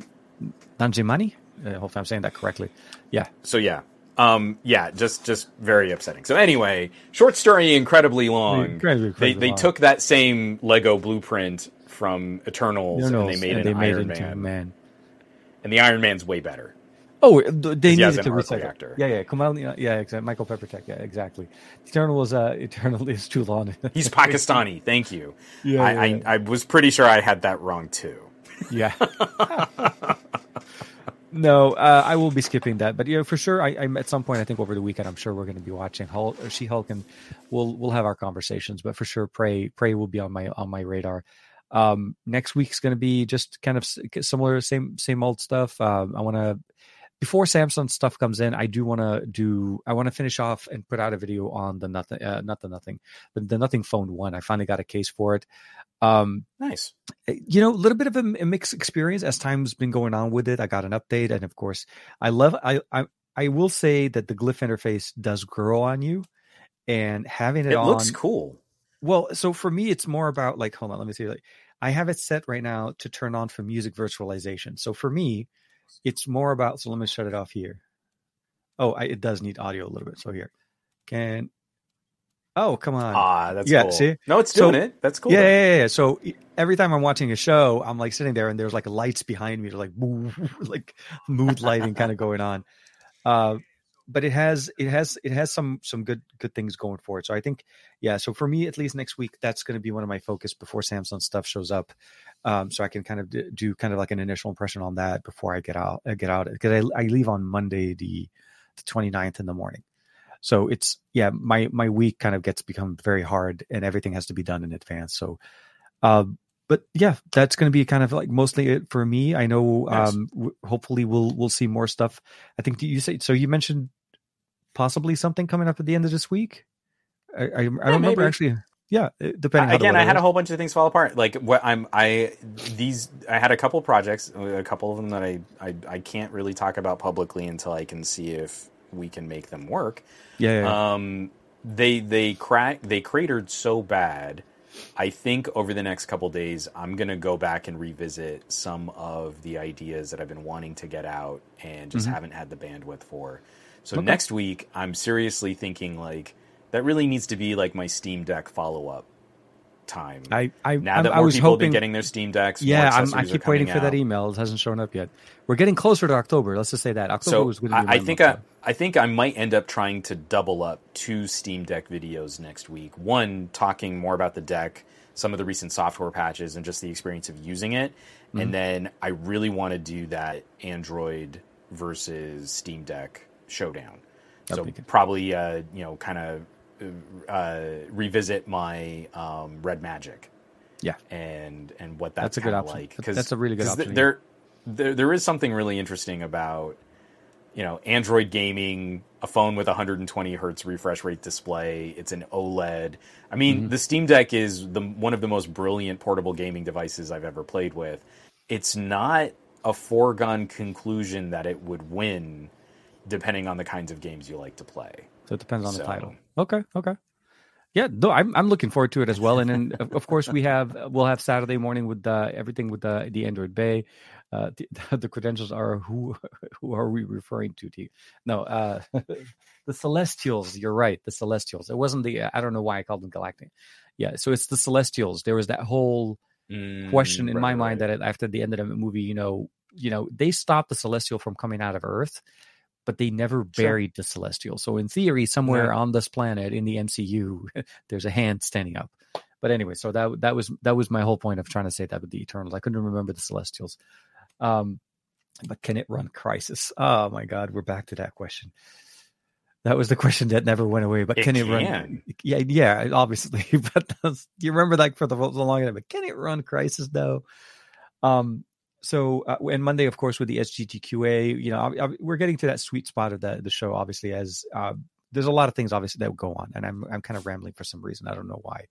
Nanjiani. Hopefully, I'm saying that correctly. Yeah. So yeah. Just very upsetting. So anyway, short story, incredibly long. They took that same Lego blueprint from Eternals, and they made an Iron Man. And the Iron Man's way better. Oh, they needed to recycle. Yeah, come on. Yeah, exactly. Michael Peppertech. Yeah, exactly. Eternal is too long. He's Pakistani. Thank you. Yeah, I was pretty sure I had that wrong too. Yeah. No, I will be skipping that, but for sure, I'm at some point. I think over the weekend, I'm sure we're going to be watching Hulk or She-Hulk, and we'll have our conversations. But for sure, Prey will be on my radar. Next week's going to be just kind of similar, same old stuff. I want to, before Samsung stuff comes in, I want to finish off and put out a video on the Nothing Phone 1. I finally got a case for it. Nice. A little bit of a mixed experience as time's been going on with it. I got an update, and of course, I will say that the glyph interface does grow on you, and having it on, it looks cool. Well, so for me, it's more about like, hold on, let me see. Like, I have it set right now to turn on for music virtualization. So for me, it's more about. So let me shut it off here. Oh, it does need audio a little bit. So here, can. Oh, come on. That's cool. See? No, it's doing it. That's cool. Yeah. So every time I'm watching a show, I'm like sitting there and there's like lights behind me to like mood lighting kind of going on. But it has some good things going for it. So I think, yeah. So for me, at least next week, that's going to be one of my focus before Samsung stuff shows up. So I can kind of do kind of like an initial impression on that before I get out because I leave on Monday the 29th in the morning. So it's, yeah, my week kind of become very hard and everything has to be done in advance. So, but yeah, that's going to be kind of like mostly it for me. I know, nice. Hopefully we'll see more stuff. I think you mentioned possibly something coming up at the end of this week. I don't remember actually. Yeah. Depending again, I had a whole bunch of things fall apart. Like what I had a couple projects, a couple of them that I can't really talk about publicly until I can see if we can make them work. Yeah. They cratered so bad. I think over the next couple days, I'm going to go back and revisit some of the ideas that I've been wanting to get out and just haven't had the bandwidth for. So Next week, I'm seriously thinking like that really needs to be like my Steam Deck follow-up time. I was hoping getting their Steam Decks. Yeah, I keep waiting for that email. It hasn't shown up yet. We're getting closer to October. Let's just say that October was going to be. I think I might end up trying to double up two Steam Deck videos next week. One talking more about the deck, some of the recent software patches, and just the experience of using it. Mm-hmm. And then I really want to do that Android versus Steam Deck showdown. That'd be good. Probably kind of. Revisit my Red Magic, yeah, and what that's a good option. Like. That's a really good option. There is something really interesting about Android gaming, a phone with 120 hertz refresh rate display. It's an OLED. I mean, the Steam Deck is one of the most brilliant portable gaming devices I've ever played with. It's not a foregone conclusion that it would win, depending on the kinds of games you like to play. So it depends on the title. Okay. Yeah, no, I'm looking forward to it as well. And then, of course, we'll have Saturday morning with everything with the Android Bay. The credentials are who are we referring to? The Celestials. You're right, the Celestials. It wasn't the I don't know why I called them Galactic. Yeah, so it's the Celestials. There was that whole question in my mind that after the end of the movie, they stopped the Celestial from coming out of Earth. But they never buried the Celestial. So in theory, somewhere on this planet in the MCU, there's a hand standing up. But anyway, so that was my whole point of trying to say that with the Eternals. I couldn't remember the Celestials. But can it run Crysis? Oh my God, we're back to that question. That was the question that never went away. But can it run? Yeah, obviously. But you remember that for the long time. But can it run Crysis though? So, and Monday, of course, with the SGTQA, we're getting to that sweet spot of the show, obviously, as there's a lot of things, obviously, that go on. And I'm kind of rambling for some reason. I don't know why.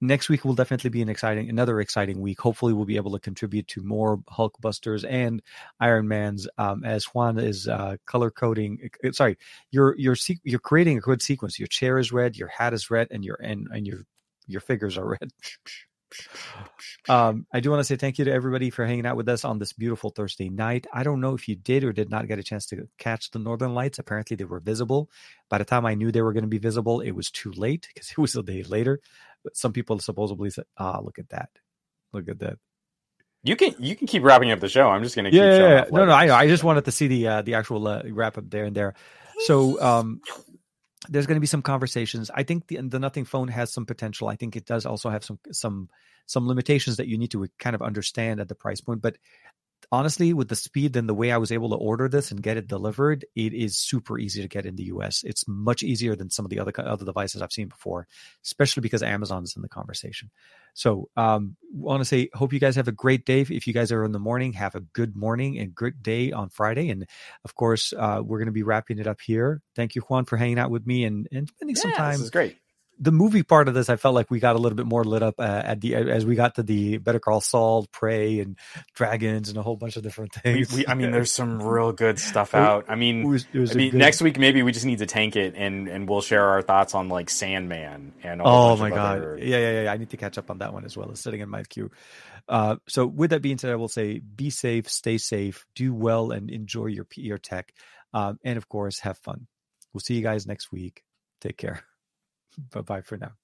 Next week will definitely be another exciting week. Hopefully, we'll be able to contribute to more Hulkbusters and Ironmans as Juan is color coding. Sorry, you're creating a good sequence. Your chair is red, your hat is red, and your figures are red. I do want to say thank you to everybody for hanging out with us on this beautiful Thursday night. I don't know if you did or did not get a chance to catch the Northern Lights. Apparently they were visible. By the time I knew they were going to be visible, it was too late because it was a day later. But some people supposedly said, look at that. You can keep wrapping up the show. I'm just going to keep showing up. No, I know. I just wanted to see the actual wrap up there and there. So there's going to be some conversations. I think the Nothing phone has some potential. I think it does also have some limitations that you need to kind of understand at the price point. But honestly, with the speed and the way I was able to order this and get it delivered, it is super easy to get in the US. It's much easier than some of the other devices I've seen before, especially because Amazon is in the conversation. So want to say, hope you guys have a great day. If you guys are in the morning, have a good morning and good day on Friday. And of course, we're going to be wrapping it up here. Thank you, Juan, for hanging out with me and spending some time. This is great. The movie part of this, I felt like we got a little bit more lit up as we got to the Better Call Saul, Prey, and Dragons, and a whole bunch of different things. I mean, there's some real good stuff out. I mean, it was next week maybe we just need to tank it, and we'll share our thoughts on like Sandman and all. Oh my god, yeah. I need to catch up on that one as well. It's sitting in my queue. So with that being said, I will say, be safe, stay safe, do well, and enjoy your tech, and of course have fun. We'll see you guys next week. Take care. Bye-bye for now.